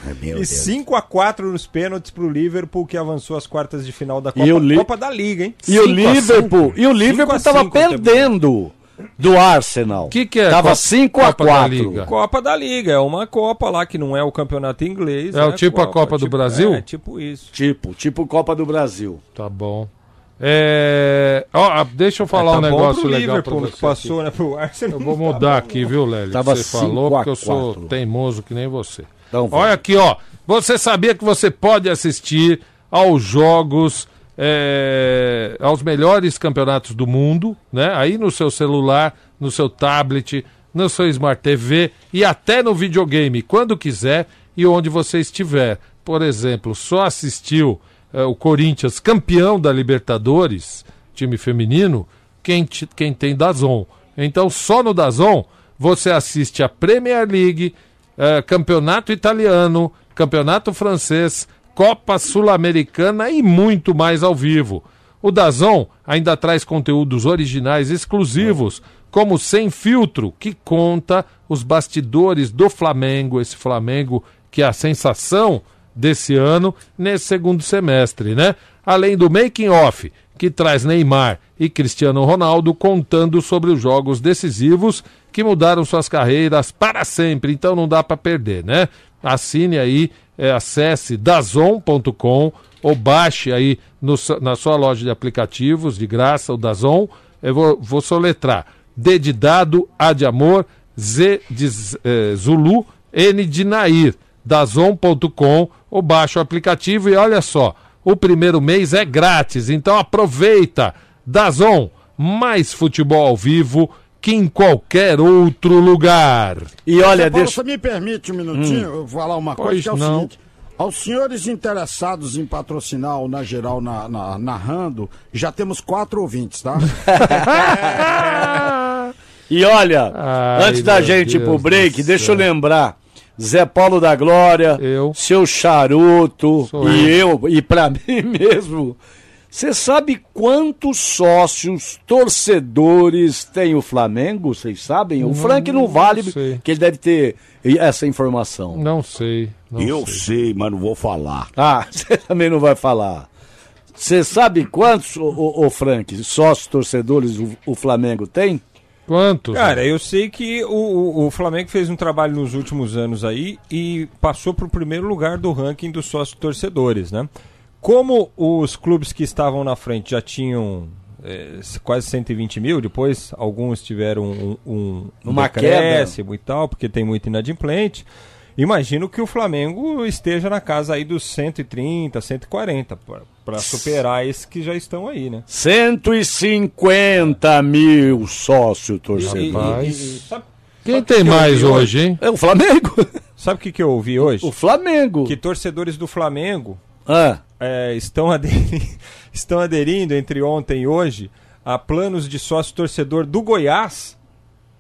Ai, meu e cinco a quatro nos pênaltis pro Liverpool, que avançou às quartas de final da Copa, li... Copa da Liga, hein? E o Liverpool, e o Liverpool tava perdendo do Arsenal. O que, que é? Tava cinco a quatro. Copa da Liga. É uma Copa lá que não é o campeonato inglês. É o né? tipo Copa, a Copa tipo, do Brasil? É, tipo isso. Tipo, tipo Copa do Brasil. Tá bom. É... Oh, deixa eu falar é, tá um negócio legal Liverpool, pra você. Passou, aqui. Né, pro Arsenal. Eu vou mudar tá bom, aqui, não. viu, Lélio? Tava você falou, porque eu sou teimoso que nem você. Então, olha aqui, ó. Você sabia que você pode assistir aos jogos... É, aos melhores campeonatos do mundo, né? Aí no seu celular, no seu tablet, no seu Smart T V e até no videogame, quando quiser e onde você estiver. por exemplo, só assistiu é, o Corinthians campeão da Libertadores, time feminino, quem, quem tem D A Z N. Então, só no D A Z N você assiste a Premier League, é, campeonato italiano, campeonato francês, Copa Sul-Americana e muito mais ao vivo. O D A Z N ainda traz conteúdos originais exclusivos, como Sem Filtro, que conta os bastidores do Flamengo, esse Flamengo que é a sensação desse ano, nesse segundo semestre, né? Além do Making Off, que traz Neymar e Cristiano Ronaldo contando sobre os jogos decisivos que mudaram suas carreiras para sempre, então não dá para perder, né? Assine aí, é, acesse dazon ponto com ou baixe aí no, na sua loja de aplicativos, de graça, o D A Z N. Eu vou, vou soletrar: D de dado, A de amor, Z de eh, Zulu, N de Nair, dazon ponto com ou baixa o aplicativo e olha só, o primeiro mês é grátis, então aproveita. D A Z N, mais futebol ao vivo que em qualquer outro lugar. E olha, Paulo, deixa... Você me permite um minutinho, hum. eu vou falar uma pois coisa, que é o não. seguinte... Aos senhores interessados em patrocinar o Na Geral na, na, narrando, já temos quatro ouvintes, tá? E olha, ai, antes da gente Deus ir pro break, deixa céu. eu lembrar, Zé Paulo da Glória, eu. seu charuto Sou e eu. eu, e pra mim mesmo, você sabe quantos sócios, torcedores tem o Flamengo? Vocês sabem? O não, Frank não vale, não que ele deve ter essa informação. Não sei. Não eu sei. sei, mas não vou falar. Ah, você também não vai falar. Você sabe quantos, ô, ô, ô Frank, sócios torcedores o, o Flamengo tem? Quantos? Cara, eu sei que o, o Flamengo fez um trabalho nos últimos anos aí e passou para o primeiro lugar do ranking dos sócios torcedores, né? Como os clubes que estavam na frente já tinham é, quase cento e vinte mil, depois alguns tiveram um, um, um decréscimo e tal, porque tem muito inadimplente. Imagino que o Flamengo esteja na casa aí dos cento e trinta, cento e quarenta, para superar esses que já estão aí, né? cento e cinquenta mil sócio-torcedores. Quem sabe tem que mais hoje, hein? É o Flamengo. Sabe o que, que eu ouvi hoje? O Flamengo. Que torcedores do Flamengo ah. é, estão, aderindo, estão aderindo entre ontem e hoje a planos de sócio-torcedor do Goiás...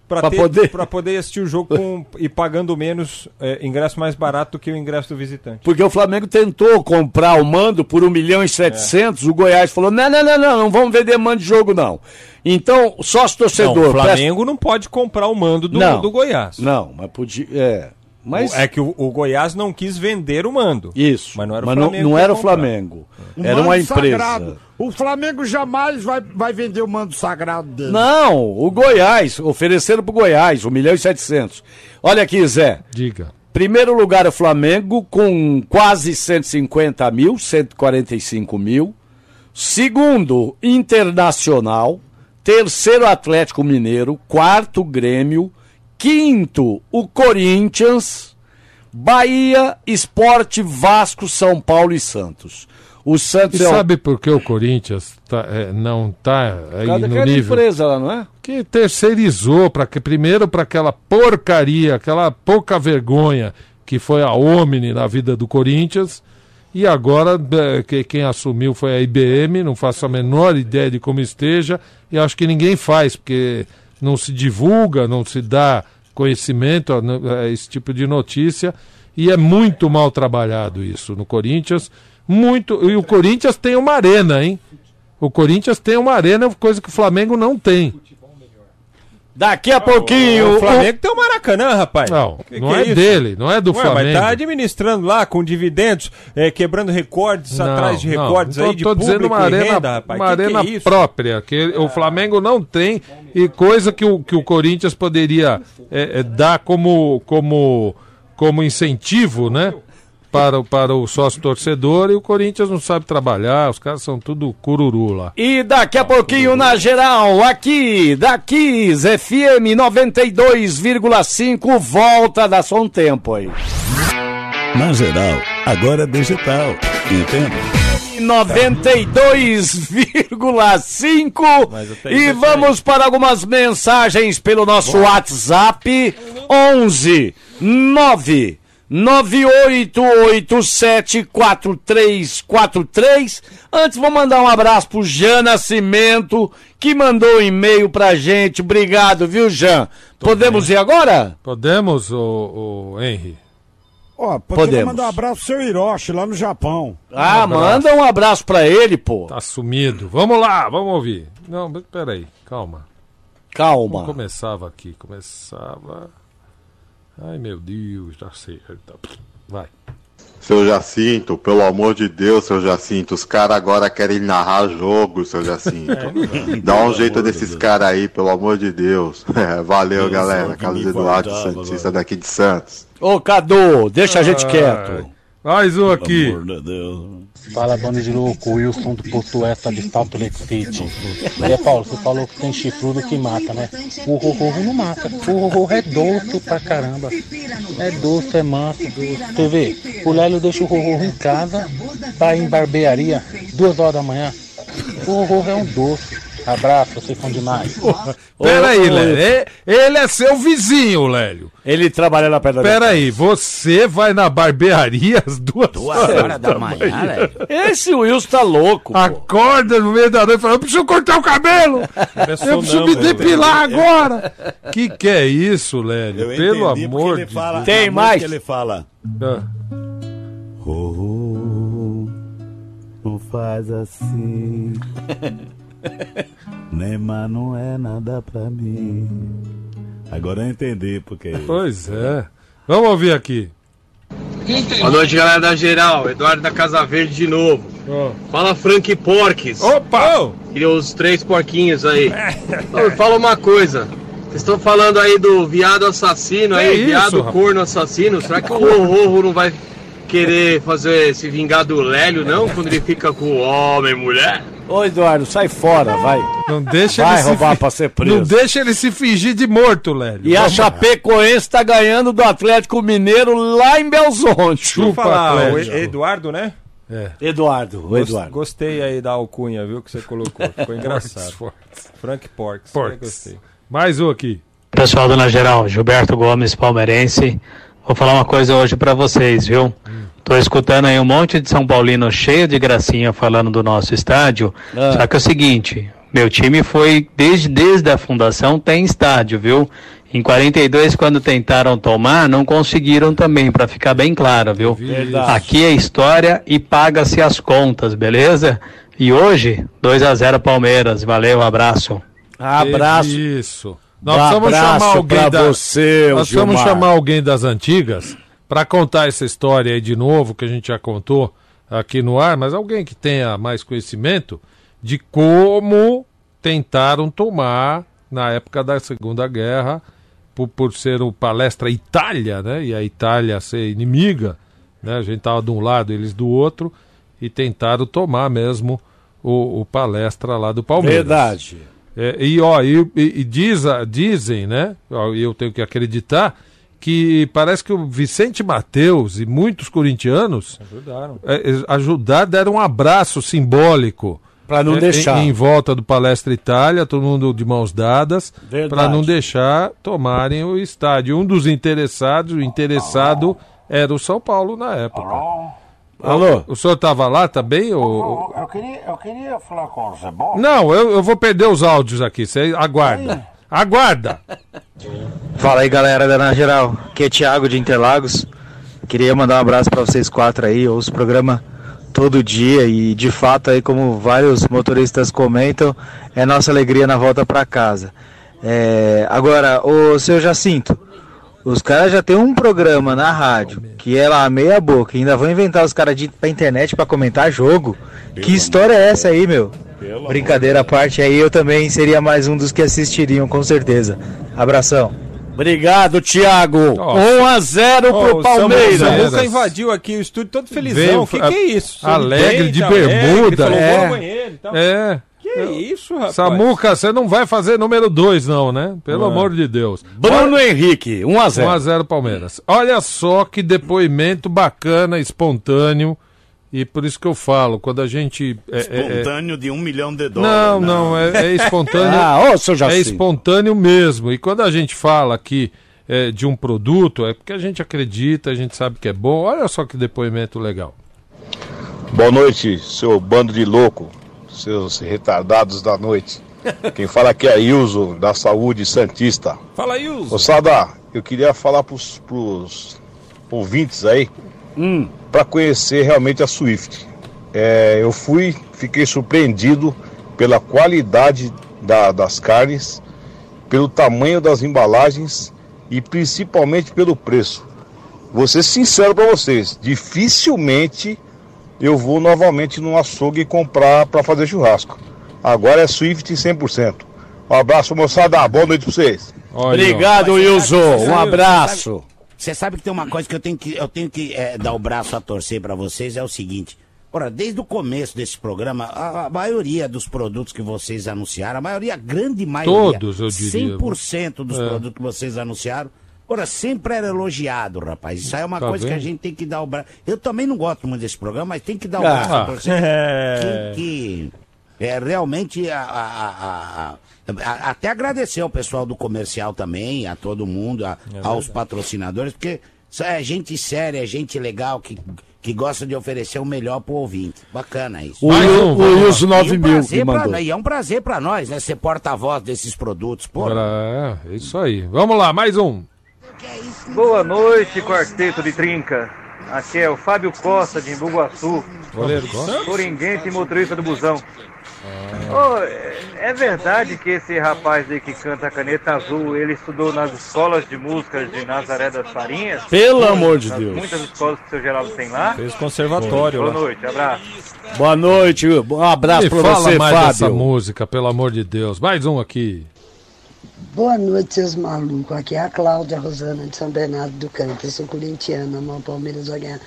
Para poder... poder assistir o jogo com, e pagando menos, é, ingresso mais barato do que o ingresso do visitante. Porque o Flamengo tentou comprar o mando por um milhão e setecentos, é. o Goiás falou, não, não, não, não, não vamos vender mando de jogo não. Então, sócio torcedor... Não, o Flamengo presta... não pode comprar o mando do, não, do Goiás. Não, mas podia... É, mas... é que o, o Goiás não quis vender o mando. Isso, mas não era o mas Flamengo. Não, não era o Flamengo, é. era uma empresa. Sagrado. O Flamengo jamais vai, vai vender o mando sagrado dele. Não, o Goiás, ofereceram pro Goiás, um milhão e setecentos. Olha aqui, Zé. Diga. Primeiro lugar o Flamengo, com quase cento e cinquenta mil, cento e quarenta e cinco mil. Segundo, Internacional. Terceiro, Atlético Mineiro. Quarto, Grêmio. Quinto, o Corinthians. Bahia, Sport, Vasco, São Paulo e Santos. O Santos e é... sabe por que o Corinthians tá, é, não está aí no nível? Aquela empresa lá, não é? Que terceirizou, pra que, primeiro para aquela porcaria, aquela pouca vergonha que foi a Omni na vida do Corinthians, e agora que, quem assumiu foi a I B M, não faço a menor ideia de como esteja, e acho que ninguém faz, porque não se divulga, não se dá conhecimento a esse tipo de notícia, e é muito mal trabalhado isso no Corinthians. Muito, e o Corinthians tem uma arena, hein? O Corinthians tem uma arena, coisa que o Flamengo não tem. Daqui a pouquinho... O Flamengo tem o Maracanã, rapaz. Não, que, não que é, é dele, não é do Ué, Flamengo. Mas tá administrando lá com dividendos, é, quebrando recordes, não, atrás de recordes não, não tô, aí de tô público dizendo uma arena, e renda, rapaz. Uma que arena que é própria, que ah, o Flamengo não tem, e coisa que o, que o Corinthians poderia é, é, dar como, como, como incentivo, né? Para, para o sócio-torcedor, e o Corinthians não sabe trabalhar, os caras são tudo cururu lá. E daqui a pouquinho, na geral, aqui, da Kiss F M noventa e dois vírgula cinco, volta, dá só um tempo aí. Na geral, agora é digital, entende? noventa e dois vírgula cinco e vamos para algumas mensagens pelo nosso WhatsApp, onze nove nove oito oito sete quatro três quatro três. Antes vou mandar um abraço pro Jean Nascimento, que mandou um e-mail pra gente. Obrigado, viu, Jean? Tô Podemos bem. ir agora? Podemos, o, o Henry. Ó, podemos mandar um abraço pro seu Hiroshi lá no Japão. Ah, um manda um abraço pra ele, pô. Tá sumido. Vamos lá, vamos ouvir. Não, peraí, calma. Calma. Não começava aqui, começava... Ai, meu Deus, já sei. Vai. Seu Jacinto, pelo amor de Deus, seu Jacinto, os caras agora querem narrar jogo, seu Jacinto. É, dá um jeito desses caras aí, pelo amor de Deus. É, valeu, Deus, galera. Carlos Eduardo faltava, Santista velho. Daqui de Santos. Ô, Cadu, deixa a gente Ai. quieto. Mais um aqui. Pelo amor de Deus. Fala, banda de louco, Wilson do Porto Esta de Salt Lake City. Maria Paulo, você falou que tem chifrudo que mata, né? O rororro não mata, o rororro é doce pra caramba. É doce, é manso, doce. Você vê, o Lélio deixa o rororro em casa, vai em barbearia, duas horas da manhã. O rororro é um doce. Abraço, vocês são demais. Peraí, Lélio, ele é seu vizinho, Lélio. Ele trabalha na pedra. Peraí, você vai na barbearia às duas, duas horas, horas da, da manhã, manhã. Lélio. Esse Wilson tá louco. Acorda pô. no meio da noite e fala: eu preciso cortar o cabelo. Começou eu preciso não, me depilar eu... agora. O que, que é isso, Lélio? Eu Pelo amor de fala, Deus. Tem mais? Que ele fala. Ah. Oh, não faz assim. Neymar não é nada pra mim. Agora eu entendi porque. Pois é. Vamos ouvir aqui. Boa noite, galera da Geral. Eduardo da Casa Verde de novo. Oh. Fala, Frank Fortes. Opa! E os três porquinhos aí. Então, fala uma coisa. Vocês estão falando aí do viado assassino, que aí, isso, viado rapaz? corno assassino. Será que o Rorro não vai querer fazer se vingar do Lélio, não? Quando ele fica com homem e mulher? Ô, Eduardo, sai fora, vai. Não deixa vai ele roubar se... pra ser preso. Não deixa ele se fingir de morto, Lélio. E Vamos a Chapecoense tá ganhando do Atlético Mineiro lá em Belzonte. Chupa, falar, Atlético. O Eduardo, né? É. Eduardo, o Eduardo. Gostei aí da alcunha, viu, que você colocou. Ficou engraçado. Frank Portes. Portes. Gostei. Mais um aqui. Pessoal, dona Geral, Gilberto Gomes, palmeirense. Vou falar uma coisa hoje pra vocês, viu? Hum. Tô escutando aí um monte de São Paulino cheio de gracinha falando do nosso estádio. Ah. Só que é o seguinte, meu time foi, desde, desde a fundação, tem estádio, viu? Em quarenta e dois, quando tentaram tomar, não conseguiram também, pra ficar bem claro, viu? Verdade. Aqui é história e paga-se as contas, beleza? E hoje, dois a zero Palmeiras. Valeu, abraço. Abraço. Isso. Nós um vamos chamar alguém da... você, Nós Gilmar. vamos chamar alguém das antigas para contar essa história aí de novo, que a gente já contou aqui no ar, mas alguém que tenha mais conhecimento de como tentaram tomar na época da Segunda Guerra, por, por ser o Palestra Itália, né? E a Itália ser inimiga, né? A gente tava de um lado, eles do outro, e tentaram tomar mesmo o, o Palestra lá do Palmeiras. Verdade. É, e ó, e, e diz, dizem, né? Eu tenho que acreditar que parece que o Vicente Mateus e muitos corintianos ajudaram, é, ajudaram deram um abraço simbólico para não é, deixar em, em volta do Palestra Itália, todo mundo de mãos dadas, para não deixar tomarem o estádio. Um dos interessados, o interessado era o São Paulo na época. Olá. Alô? O senhor estava lá também? Ou... Eu, queria, eu queria falar com o Zé Bola. Não, eu, eu vou perder os áudios aqui. Você aguarda. Aí. Aguarda! Fala aí, galera da Na Geral. Aqui é Thiago de Interlagos. Queria mandar um abraço para vocês quatro aí. Eu ouço o programa todo dia e, de fato, aí como vários motoristas comentam, é nossa alegria na volta para casa. É... Agora, o seu Jacinto, os caras já tem um programa na rádio que é lá meia boca, ainda vão inventar os caras de pra internet pra comentar jogo. Pelo que história é essa aí, meu? Brincadeira à parte aí, eu também seria mais um dos que assistiriam, com certeza. Abração. Obrigado, Thiago. um a zero oh, pro Palmeiras. O Samuca invadiu aqui o estúdio todo felizão. O que, que é isso? Alegre, de bermuda. Alegre, é. é. Que eu... isso, rapaz? Samuca, você não vai fazer número dois, não, né? Pelo Mano. amor de Deus. Bruno Olha... Henrique, um a zero um a zero Palmeiras. Olha só que depoimento bacana, espontâneo. E por isso que eu falo, quando a gente... É, espontâneo é, é... de um milhão de dólares. Não, não, não é, é espontâneo. Ah, ô, seu Jacinto. É espontâneo mesmo. E quando a gente fala aqui é, de um produto, é porque a gente acredita, a gente sabe que é bom. Olha só que depoimento legal. Boa noite, seu bando de louco, seus retardados da noite. Quem fala aqui é Ilson, da Saúde Santista. Fala, Ilson. Moçada, eu queria falar pros, pros ouvintes aí, hum. para conhecer realmente a Swift. É, eu fui, fiquei surpreendido pela qualidade da, das carnes, pelo tamanho das embalagens e principalmente pelo preço. Vou ser sincero para vocês, dificilmente eu vou novamente no açougue comprar para fazer churrasco. Agora é Swift cem por cento. Um abraço, moçada. Boa noite para vocês. Olha. Obrigado, Wilson. Um abraço. Você sabe que tem uma coisa que eu tenho que, eu tenho que é, dar o braço a torcer para vocês, é o seguinte. Ora, desde o começo desse programa, a, a maioria dos produtos que vocês anunciaram, a maioria, a grande maioria, todos, eu diria. cem por cento dos é. produtos que vocês anunciaram, ora, sempre era elogiado, rapaz. Isso aí é uma tá coisa bem? Que a gente tem que dar o braço. Eu também não gosto muito desse programa, mas tem que dar o ah. braço a torcer. É. Que... que... É, realmente, a, a, a, a, até agradecer ao pessoal do comercial também, a todo mundo, a, é aos patrocinadores, porque é gente séria, é gente legal, que, que gosta de oferecer o melhor pro ouvinte. Bacana isso. O Wilson nove mil que mandou. E é um prazer pra nós, né, ser porta-voz desses produtos. Pô. É, é isso aí. Vamos lá, mais um. Boa noite, Quarteto de Trinca. Aqui é o Fábio Costa, de Embu-Guaçu. Coringuense e motorista do busão. Ah. Oh, é verdade que esse rapaz aí que canta a Caneta Azul, ele estudou nas escolas de música de Nazaré das Farinhas? Pelo amor de Deus. Muitas escolas que o seu Geraldo tem lá. Fez conservatório. Boa noite, abraço. Boa noite, um abraço pra você, Fábio. Fala mais dessa música, pelo amor de Deus. Mais um aqui. Boa noite, seus malucos. Aqui é a Cláudia Rosana de São Bernardo do Campo. Eu sou corintiana, mas o Palmeiras vai ganhar.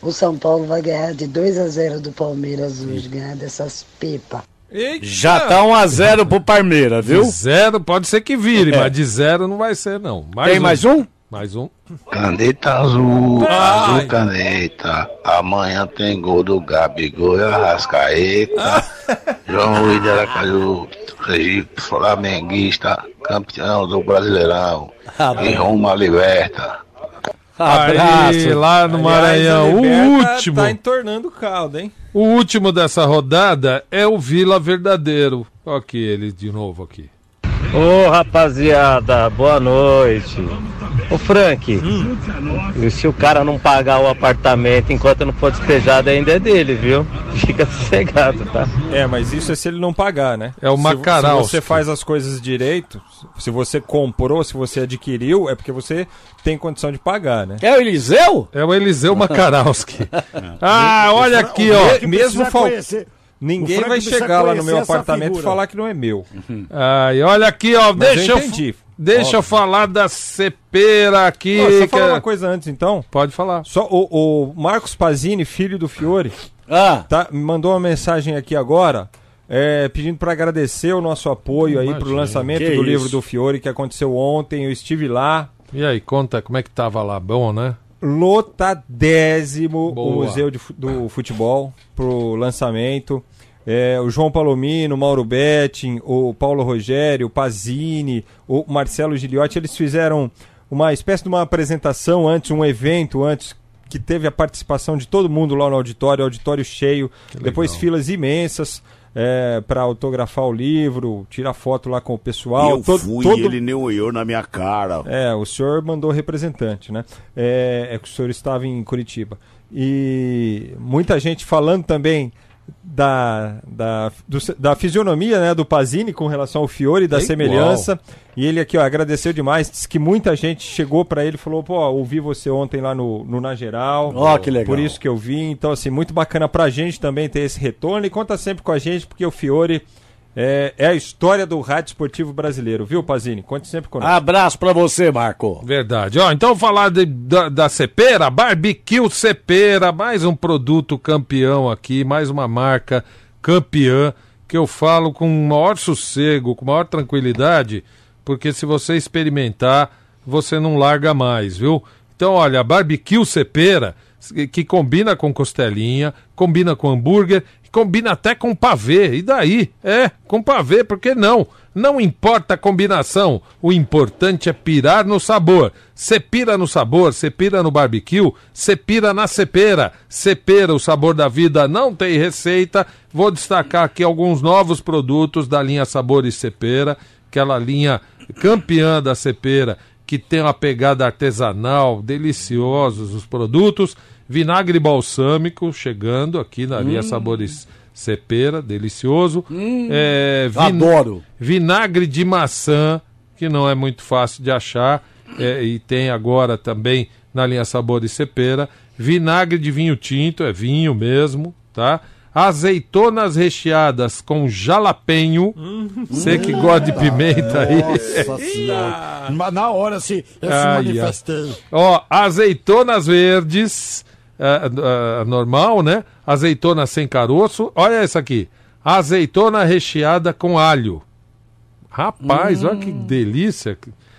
O São Paulo vai ganhar de dois a zero do Palmeiras hoje, ganhar dessas pipas. Eita. Já tá um a zero pro Palmeiras, viu? De zero, pode ser que vire, é. mas de zero não vai ser, não. Mais Tem um. mais um? Mais um. Caneta azul, ah, azul ai. caneta. Amanhã tem gol do Gabigol e Arrascaeta. Ah. João Luiz de Aracaju, Egito, flamenguista, campeão do Brasileirão. Ah, e rumo à liberta. Abraço. Aí, lá no Maranhão. O último. Tá entornando o caldo, hein? O último dessa rodada é o Vila Verdadeiro. Olha aqui ele de novo aqui. Ô, oh, rapaziada, boa noite. Ô, Frank, hum. se o cara não pagar o apartamento enquanto não for despejado, ainda é dele, viu? Fica sossegado, tá? É, mas isso é se ele não pagar, né? É o Macarau. Se, se você faz as coisas direito, se você comprou, se você adquiriu, é porque você tem condição de pagar, né? É o Eliseu? É o Eliseu Makarowski. Ah, olha aqui, ó. Mesmo faltando... Ninguém vai chegar lá no meu apartamento e falar que não é meu. Uhum. Ai, olha aqui, ó. Mas deixa eu, eu, deixa eu falar da Cepêra aqui. Não, só falar que... uma coisa antes, então. Pode falar. Só o, o Marcos Pazini, filho do Fiore, ah. tá, mandou uma mensagem aqui agora, é, pedindo para agradecer o nosso apoio aí pro lançamento do isso? livro do Fiore, que aconteceu ontem. Eu estive lá. E aí, conta como é que tava lá, bom, né? Lotadésimo Boa. o Museu de, do Futebol pro lançamento. É, o João Palomino, o Mauro Betting, o Paulo Rogério, o Pazini, o Marcelo Gigliotti, eles fizeram uma espécie de uma apresentação antes, um evento antes, que teve a participação de todo mundo lá no auditório, auditório cheio, depois filas imensas. É, pra autografar o livro, tirar foto lá com o pessoal. Eu todo, fui, todo... ele nem olhou na minha cara. É, o senhor mandou representante, né? É, é que o senhor estava em Curitiba. E muita gente falando também da, da, do, da fisionomia, né, do Pazini com relação ao Fiore, da Ei, semelhança. Uau. E ele aqui, ó, agradeceu demais, disse que muita gente chegou pra ele e falou, pô, ouvi você ontem lá no, no Na Geral, oh, que legal. Por isso que eu vim, então assim, muito bacana pra gente também ter esse retorno, e conta sempre com a gente, porque o Fiore é, é a história do rádio esportivo brasileiro, viu, Pazini? Conte sempre conosco. Abraço pra você, Marco. Verdade, ó, então falar de, da, da Cepêra, Barbecue Cepêra, mais um produto campeão aqui, mais uma marca campeã, que eu falo com o maior sossego, com maior tranquilidade, porque se você experimentar, você não larga mais, viu? Então, olha, a Barbecue Cepêra, que combina com costelinha, combina com hambúrguer, combina até com pavê, e daí? É, com pavê, por que não? Não importa a combinação, o importante é pirar no sabor. Cê pira no sabor, cê pira no barbecue, cê pira na Cepêra. Cepêra, o sabor da vida, não tem receita. Vou destacar aqui alguns novos produtos da linha Sabores Cepêra, aquela linha campeã da Cepêra, que tem uma pegada artesanal, deliciosos os produtos. Vinagre balsâmico chegando aqui na linha hum. Sabores Cepêra, delicioso. Hum, é, vin... Adoro. Vinagre de maçã, que não é muito fácil de achar, é, e tem agora também na linha Sabores Cepêra. Vinagre de vinho tinto, é vinho mesmo, tá? Azeitonas recheadas com jalapenho. Você que gosta de pimenta aí. Nossa senhora. Na hora se, se manifestando. Ó, azeitonas verdes. Uh, uh, normal, né? Azeitona sem caroço. Olha essa aqui. Azeitona recheada com alho. Rapaz, hum. olha que delícia.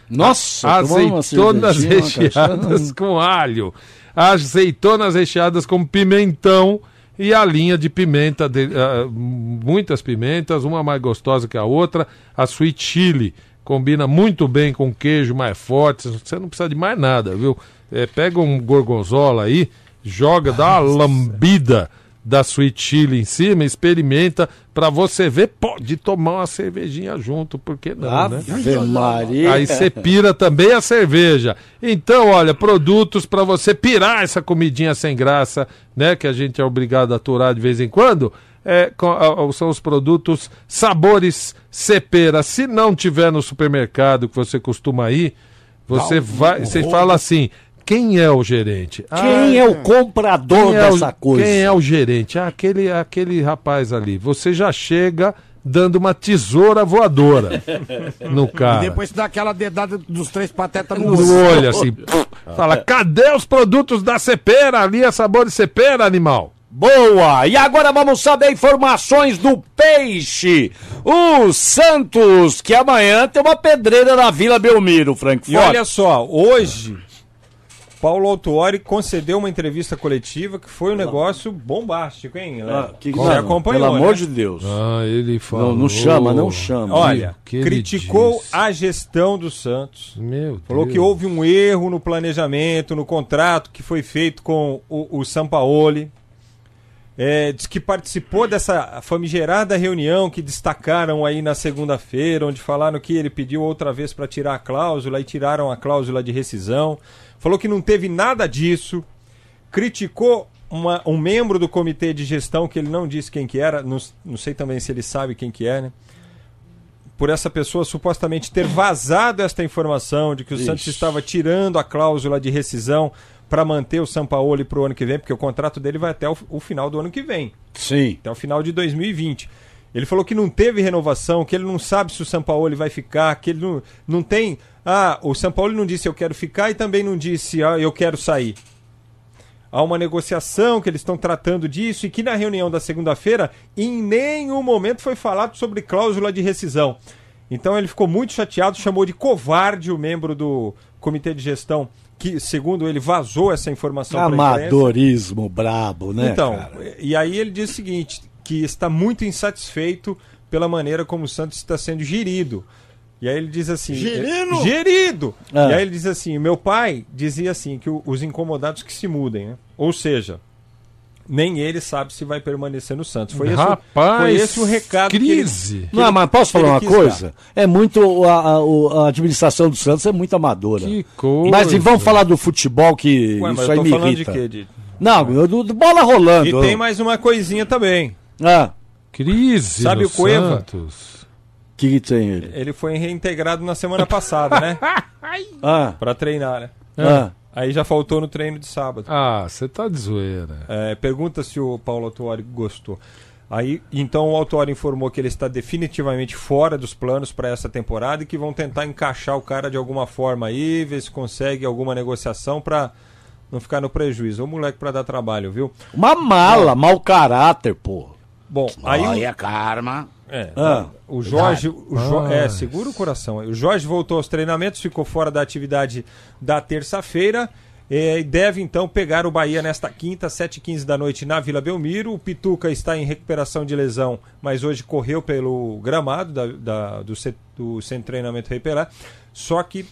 Nossa, azeitonas assim, recheadas com alho. Azeitonas recheadas com pimentão. E a linha de pimenta, de, uh, muitas pimentas, uma mais gostosa que a outra. A Sweet Chili. Combina muito bem com queijo mais forte. Você não precisa de mais nada, viu? É, pega um gorgonzola aí, joga, dá uma lambida da Sweet Chili em cima, experimenta pra você ver, pode tomar uma cervejinha junto, por que não, ah, né? Maria. Aí você pira também a cerveja. Então, olha, produtos pra você pirar essa comidinha sem graça, né, que a gente é obrigado a aturar de vez em quando, é, com, a, são os produtos Sabores Cepêra. Se não tiver no supermercado que você costuma ir, você não, vai, você fala assim: quem é o gerente? Quem ah, é o comprador é o, dessa coisa? Quem é o gerente? Ah, aquele, aquele rapaz ali. Você já chega dando uma tesoura voadora no cara. E depois dá aquela dedada dos três patetas no olho, assim. Puf, fala, cadê os produtos da Cepêra? Ali é Sabor de Cepêra, animal. Boa! E agora vamos saber informações do peixe. O Santos, que amanhã tem uma pedreira na Vila Belmiro, Frank Fortes. E olha só, hoje... Paulo Autuori concedeu uma entrevista coletiva que foi um negócio bombástico, hein? Ah, que, Você mano, acompanhou, pelo amor né? de Deus. Ah, ele falou. Não, não chama, não chama. Olha, que criticou a gestão do Santos. Meu falou Deus. Que houve um erro no planejamento, no contrato que foi feito com o, o Sampaoli. É, diz que participou dessa famigerada reunião que destacaram aí na segunda-feira, onde falaram que ele pediu outra vez para tirar a cláusula e tiraram a cláusula de rescisão. Falou que não teve nada disso, criticou uma, um membro do comitê de gestão, que ele não disse quem que era, não, não sei também se ele sabe quem que é, né? Por essa pessoa supostamente ter vazado esta informação de que o Ixi. Santos estava tirando a cláusula de rescisão para manter o Sampaoli para o ano que vem, porque o contrato dele vai até o, o final do ano que vem. Sim. Até o final de dois mil e vinte. Ele falou que não teve renovação, que ele não sabe se o Sampaoli vai ficar, que ele não, não tem... Ah, o Sampaoli não disse eu quero ficar e também não disse ah, eu quero sair. Há uma negociação que eles estão tratando disso e que na reunião da segunda-feira em nenhum momento foi falado sobre cláusula de rescisão. Então ele ficou muito chateado, chamou de covarde o membro do comitê de gestão que, segundo ele, vazou essa informação. Amadorismo brabo, né, então, cara? E aí ele diz o seguinte... que está muito insatisfeito pela maneira como o Santos está sendo gerido. E aí ele diz assim... Gerido? Gerido! Ah. E aí ele diz assim, meu pai dizia assim, que o, os incomodados que se mudem, né? Ou seja, nem ele sabe se vai permanecer no Santos. Foi Rapaz, esse, foi esse o recado crise! Que ele, que Não, ele, mas posso falar uma coisa? Dar. É muito... A, a, a administração do Santos é muito amadora. Que coisa! Mas e vamos falar do futebol que Ué, isso aí me irrita. Mas eu tô falando de quê, Dito? Não, do, do bola rolando. E ó. Tem mais uma coisinha também. Ah, crise. Sabe o Cueva? Santos. Que que tem ele? Ele foi reintegrado na semana passada, né? ah. Pra treinar, né? Ah. Aí já faltou no treino de sábado. Ah, você tá de zoeira. É, pergunta se o Paulo Autuori gostou. Aí, então o Autuori informou que ele está definitivamente fora dos planos para essa temporada e que vão tentar encaixar o cara de alguma forma aí, ver se consegue alguma negociação pra... não ficar no prejuízo. Ô moleque pra dar trabalho, viu? Uma mala, é. Mau caráter, pô. Bom, aí... Olha, o... karma. É, ah, o Jorge... O jo... É, segura o coração. O Jorge voltou aos treinamentos, ficou fora da atividade da terça-feira. E é, deve então pegar o Bahia nesta quinta, sete e quinze da noite, na Vila Belmiro. O Pituca está em recuperação de lesão, mas hoje correu pelo gramado da, da, do, do centro de treinamento Repelar. Só que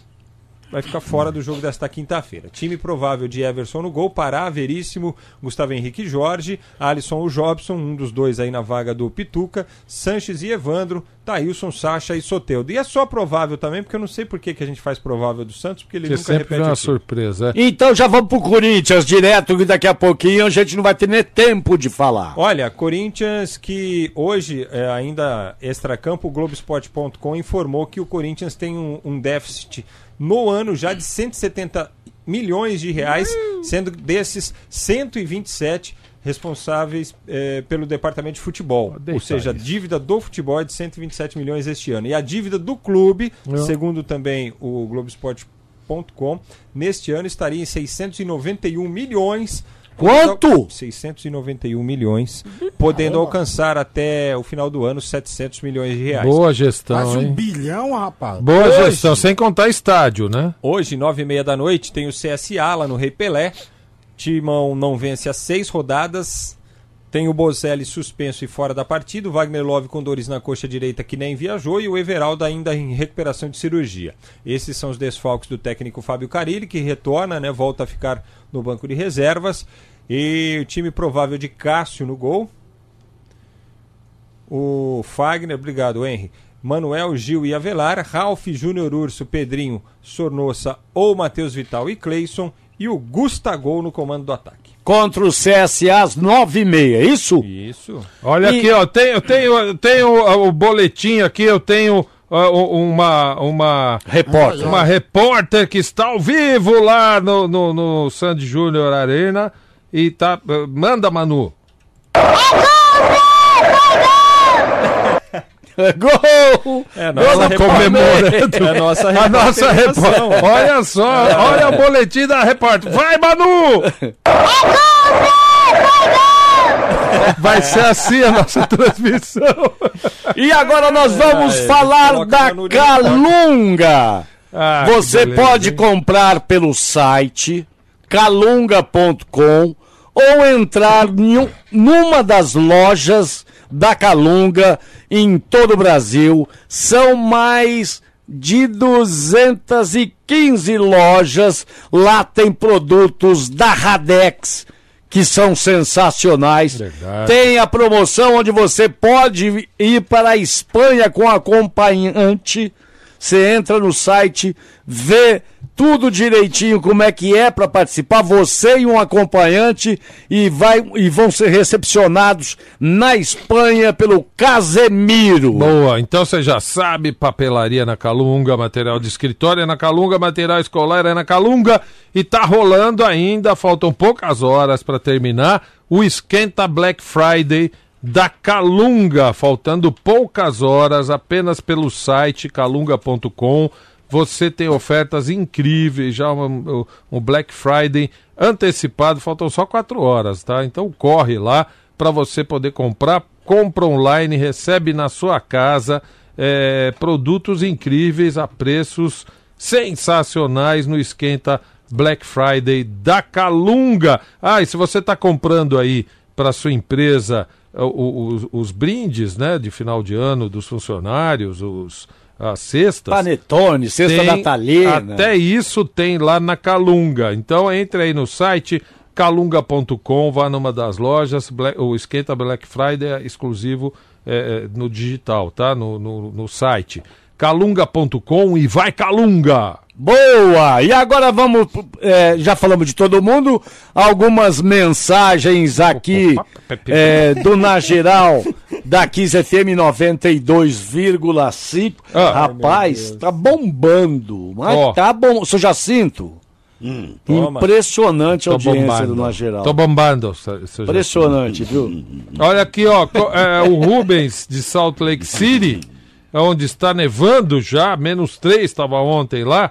vai ficar fora do jogo desta quinta-feira. Time provável de Everson no gol, Pará, Veríssimo, Gustavo Henrique, Jorge, Alisson ou Jobson, um dos dois aí na vaga do Pituca, Sanches e Evandro, Thailson, Sacha e Soteldo. E é só provável também, porque eu não sei por que, que a gente faz provável do Santos, porque ele que nunca sempre repete. Sempre uma aqui. Surpresa. É? Então já vamos pro Corinthians direto, que daqui a pouquinho a gente não vai ter nem tempo de falar. Olha, Corinthians que hoje, é, ainda extracampo, Globoesporte ponto com informou que o Corinthians tem um, um déficit no ano já de cento e setenta milhões de reais, sendo desses cento e vinte e sete responsáveis eh, pelo departamento de futebol. Ou seja, a dívida do futebol é de cento e vinte e sete milhões este ano. E a dívida do clube, Não. segundo também o Globoesporte ponto com, neste ano estaria em seiscentos e noventa e um milhões. Quanto? seiscentos e noventa e um milhões, podendo Caramba. alcançar até o final do ano setecentos milhões de reais. Boa gestão, Quase um hein? bilhão, rapaz. Boa Hoje, gestão, sem contar estádio, né? Hoje, nove e meia da noite, tem o C S A lá no Rei Pelé. Timão não vence há seis rodadas. Tem o Bozelli suspenso e fora da partida. O Wagner Love com dores na coxa direita que nem viajou. E o Everaldo ainda em recuperação de cirurgia. Esses são os desfalques do técnico Fábio Carille, que retorna, né? Volta a ficar no banco de reservas. E o time provável de Cássio no gol. O Fagner, obrigado, Henry. Manuel, Gil e Avelar. Ralf, Júnior Urso, Pedrinho, Sornossa ou Matheus Vital e Cleison. E o Gustagol no comando do ataque. Contra o C S A às nove e meia, isso? Isso. Olha e... aqui, ó, tenho, tenho, tenho o boletim aqui, eu tenho uh, uma, uma, repórter. uma repórter que está ao vivo lá no, no, no Sandy Júnior Arena e tá, uh, manda, Manu. Gol! É nossa comemorando. É nossa a nossa repórter. Olha só, é. olha o boletim da repórter. Vai, Manu! Vai ser assim a nossa transmissão. E agora nós vamos é, falar da Calunga. Ah, Você beleza, pode hein? comprar pelo site calunga ponto com ou entrar em, numa das lojas da Calunga em todo o Brasil. São mais de duzentas e quinze lojas. Lá tem produtos da Radex que são sensacionais. Verdade. Tem a promoção onde você pode ir para a Espanha com acompanhante. Você entra no site, vê tudo direitinho como é que é para participar, você e um acompanhante, e, vai, e vão ser recepcionados na Espanha pelo Casemiro. Boa, então você já sabe, papelaria na Calunga, material de escritório é na Calunga, material escolar é na Calunga, e tá rolando ainda, faltam poucas horas para terminar, o Esquenta Black Friday da Calunga, faltando poucas horas, apenas pelo site calunga ponto com. Você tem ofertas incríveis, já um, um Black Friday antecipado, faltam só quatro horas, tá? Então corre lá para você poder comprar, compra online, recebe na sua casa é, produtos incríveis a preços sensacionais no Esquenta Black Friday da Calunga. Ah, e se você está comprando aí para sua empresa Os, os brindes, né, de final de ano dos funcionários, os, as cestas. Panetone, cesta natalina. Até isso tem lá na Calunga. Então entre aí no site calunga ponto com, vá numa das lojas, Black, o Esquenta Black Friday é exclusivo é, no digital, tá? No, no, no site calunga ponto com e vai Calunga! Boa! E agora vamos, é, já falamos de todo mundo, algumas mensagens aqui é, do Na Geral, da Kiss F M noventa e dois vírgula cinco. Ah, rapaz, tá bombando, mas oh. tá bom, seu Jacinto, hum, impressionante a audiência bombando. do Na Geral. Tô bombando, seu Jacinto. Impressionante, viu? Olha aqui, ó, é, o Rubens de Salt Lake City, onde está nevando já, menos três, estava ontem lá.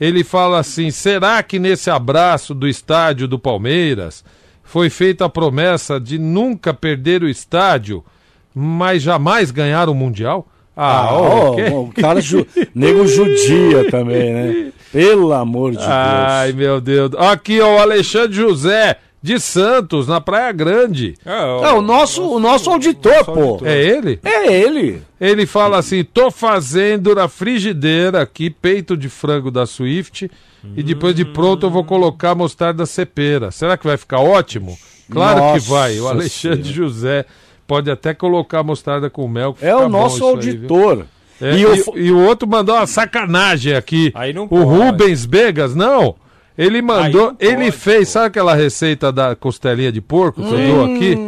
Ele fala assim, será que nesse abraço do estádio do Palmeiras foi feita a promessa de nunca perder o estádio, mas jamais ganhar o Mundial? Ah, ah oh, okay. O cara ju... nego judia também, né? Pelo amor de Deus. Ai, meu Deus. Aqui, ó, o Alexandre José de Santos, na Praia Grande. É, ó, é o, nosso, nosso, o nosso auditor, nosso pô. Auditor. É ele? É ele. Ele fala assim, tô fazendo na frigideira aqui, peito de frango da Swift, hum. e depois de pronto eu vou colocar mostarda Cepêra. Será que vai ficar ótimo? Claro Nossa que vai. O Alexandre senhora. José... Pode até colocar mostarda com mel. É o nosso auditor. Aí, é, e, eu... e, e o outro mandou uma sacanagem aqui. Aí não o pode. Rubens Begas, não. Ele mandou, ele pode, fez, pô. Sabe aquela receita da costelinha de porco que hum. eu dou aqui?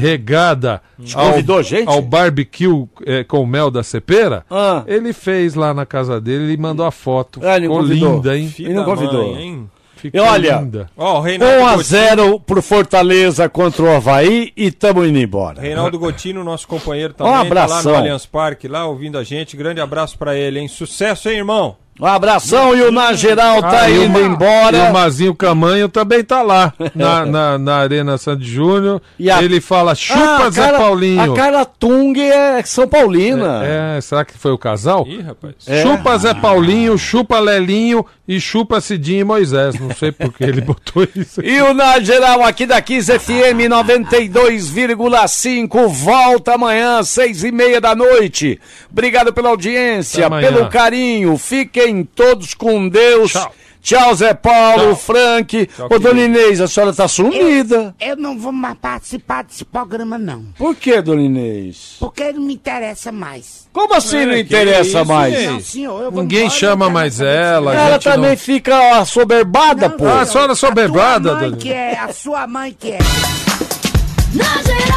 Regada ao, convidou, gente? Ao barbecue é, com mel da Cepêra. Ah. Ele fez lá na casa dele, ele mandou a foto. Ah, ele ficou convidou. Linda, hein? Ele não convidou. Mãe, hein? E olha, linda. Oh, um a zero pro Fortaleza contra o Avaí e tamo indo embora. Reinaldo Gotino, nosso companheiro também, um abração. Tá lá no Allianz Parque, lá ouvindo a gente. Grande abraço pra ele, hein? Sucesso, hein, irmão? Um abração e o Na Geral tá ah, indo embora. E o Mazinho Camanho também tá lá, na, na, na Arena Sandy Júnior. A... Ele fala, chupa ah, Zé cara, Paulinho. A cara Tung é São Paulina. É, é, será que foi o casal? Ih, rapaz. É. Chupa Zé Paulinho, chupa Lelinho e chupa Cidinho e Moisés. Não sei por que ele botou isso aqui. E o Na Geral aqui da Kiss F M noventa e dois vírgula cinco. Volta amanhã, seis e meia da noite. Obrigado pela audiência, pelo carinho. Fiquem em todos com Deus. Tchau, tchau Zé Paulo, tchau. Frank. Tchau, ô, dona Inês, a senhora tá sumida. Eu, eu não vou mais participar desse programa, não. Por que, dona Inês? Porque não me interessa mais. Como assim é, não interessa isso, mais? Não, senhor, eu vou ninguém embora, chama mais ela. Ela, ela também não... fica assoberbada, não, pô. Não, a senhora assoberbada, dona Inês. A sua mãe que é. Na geral.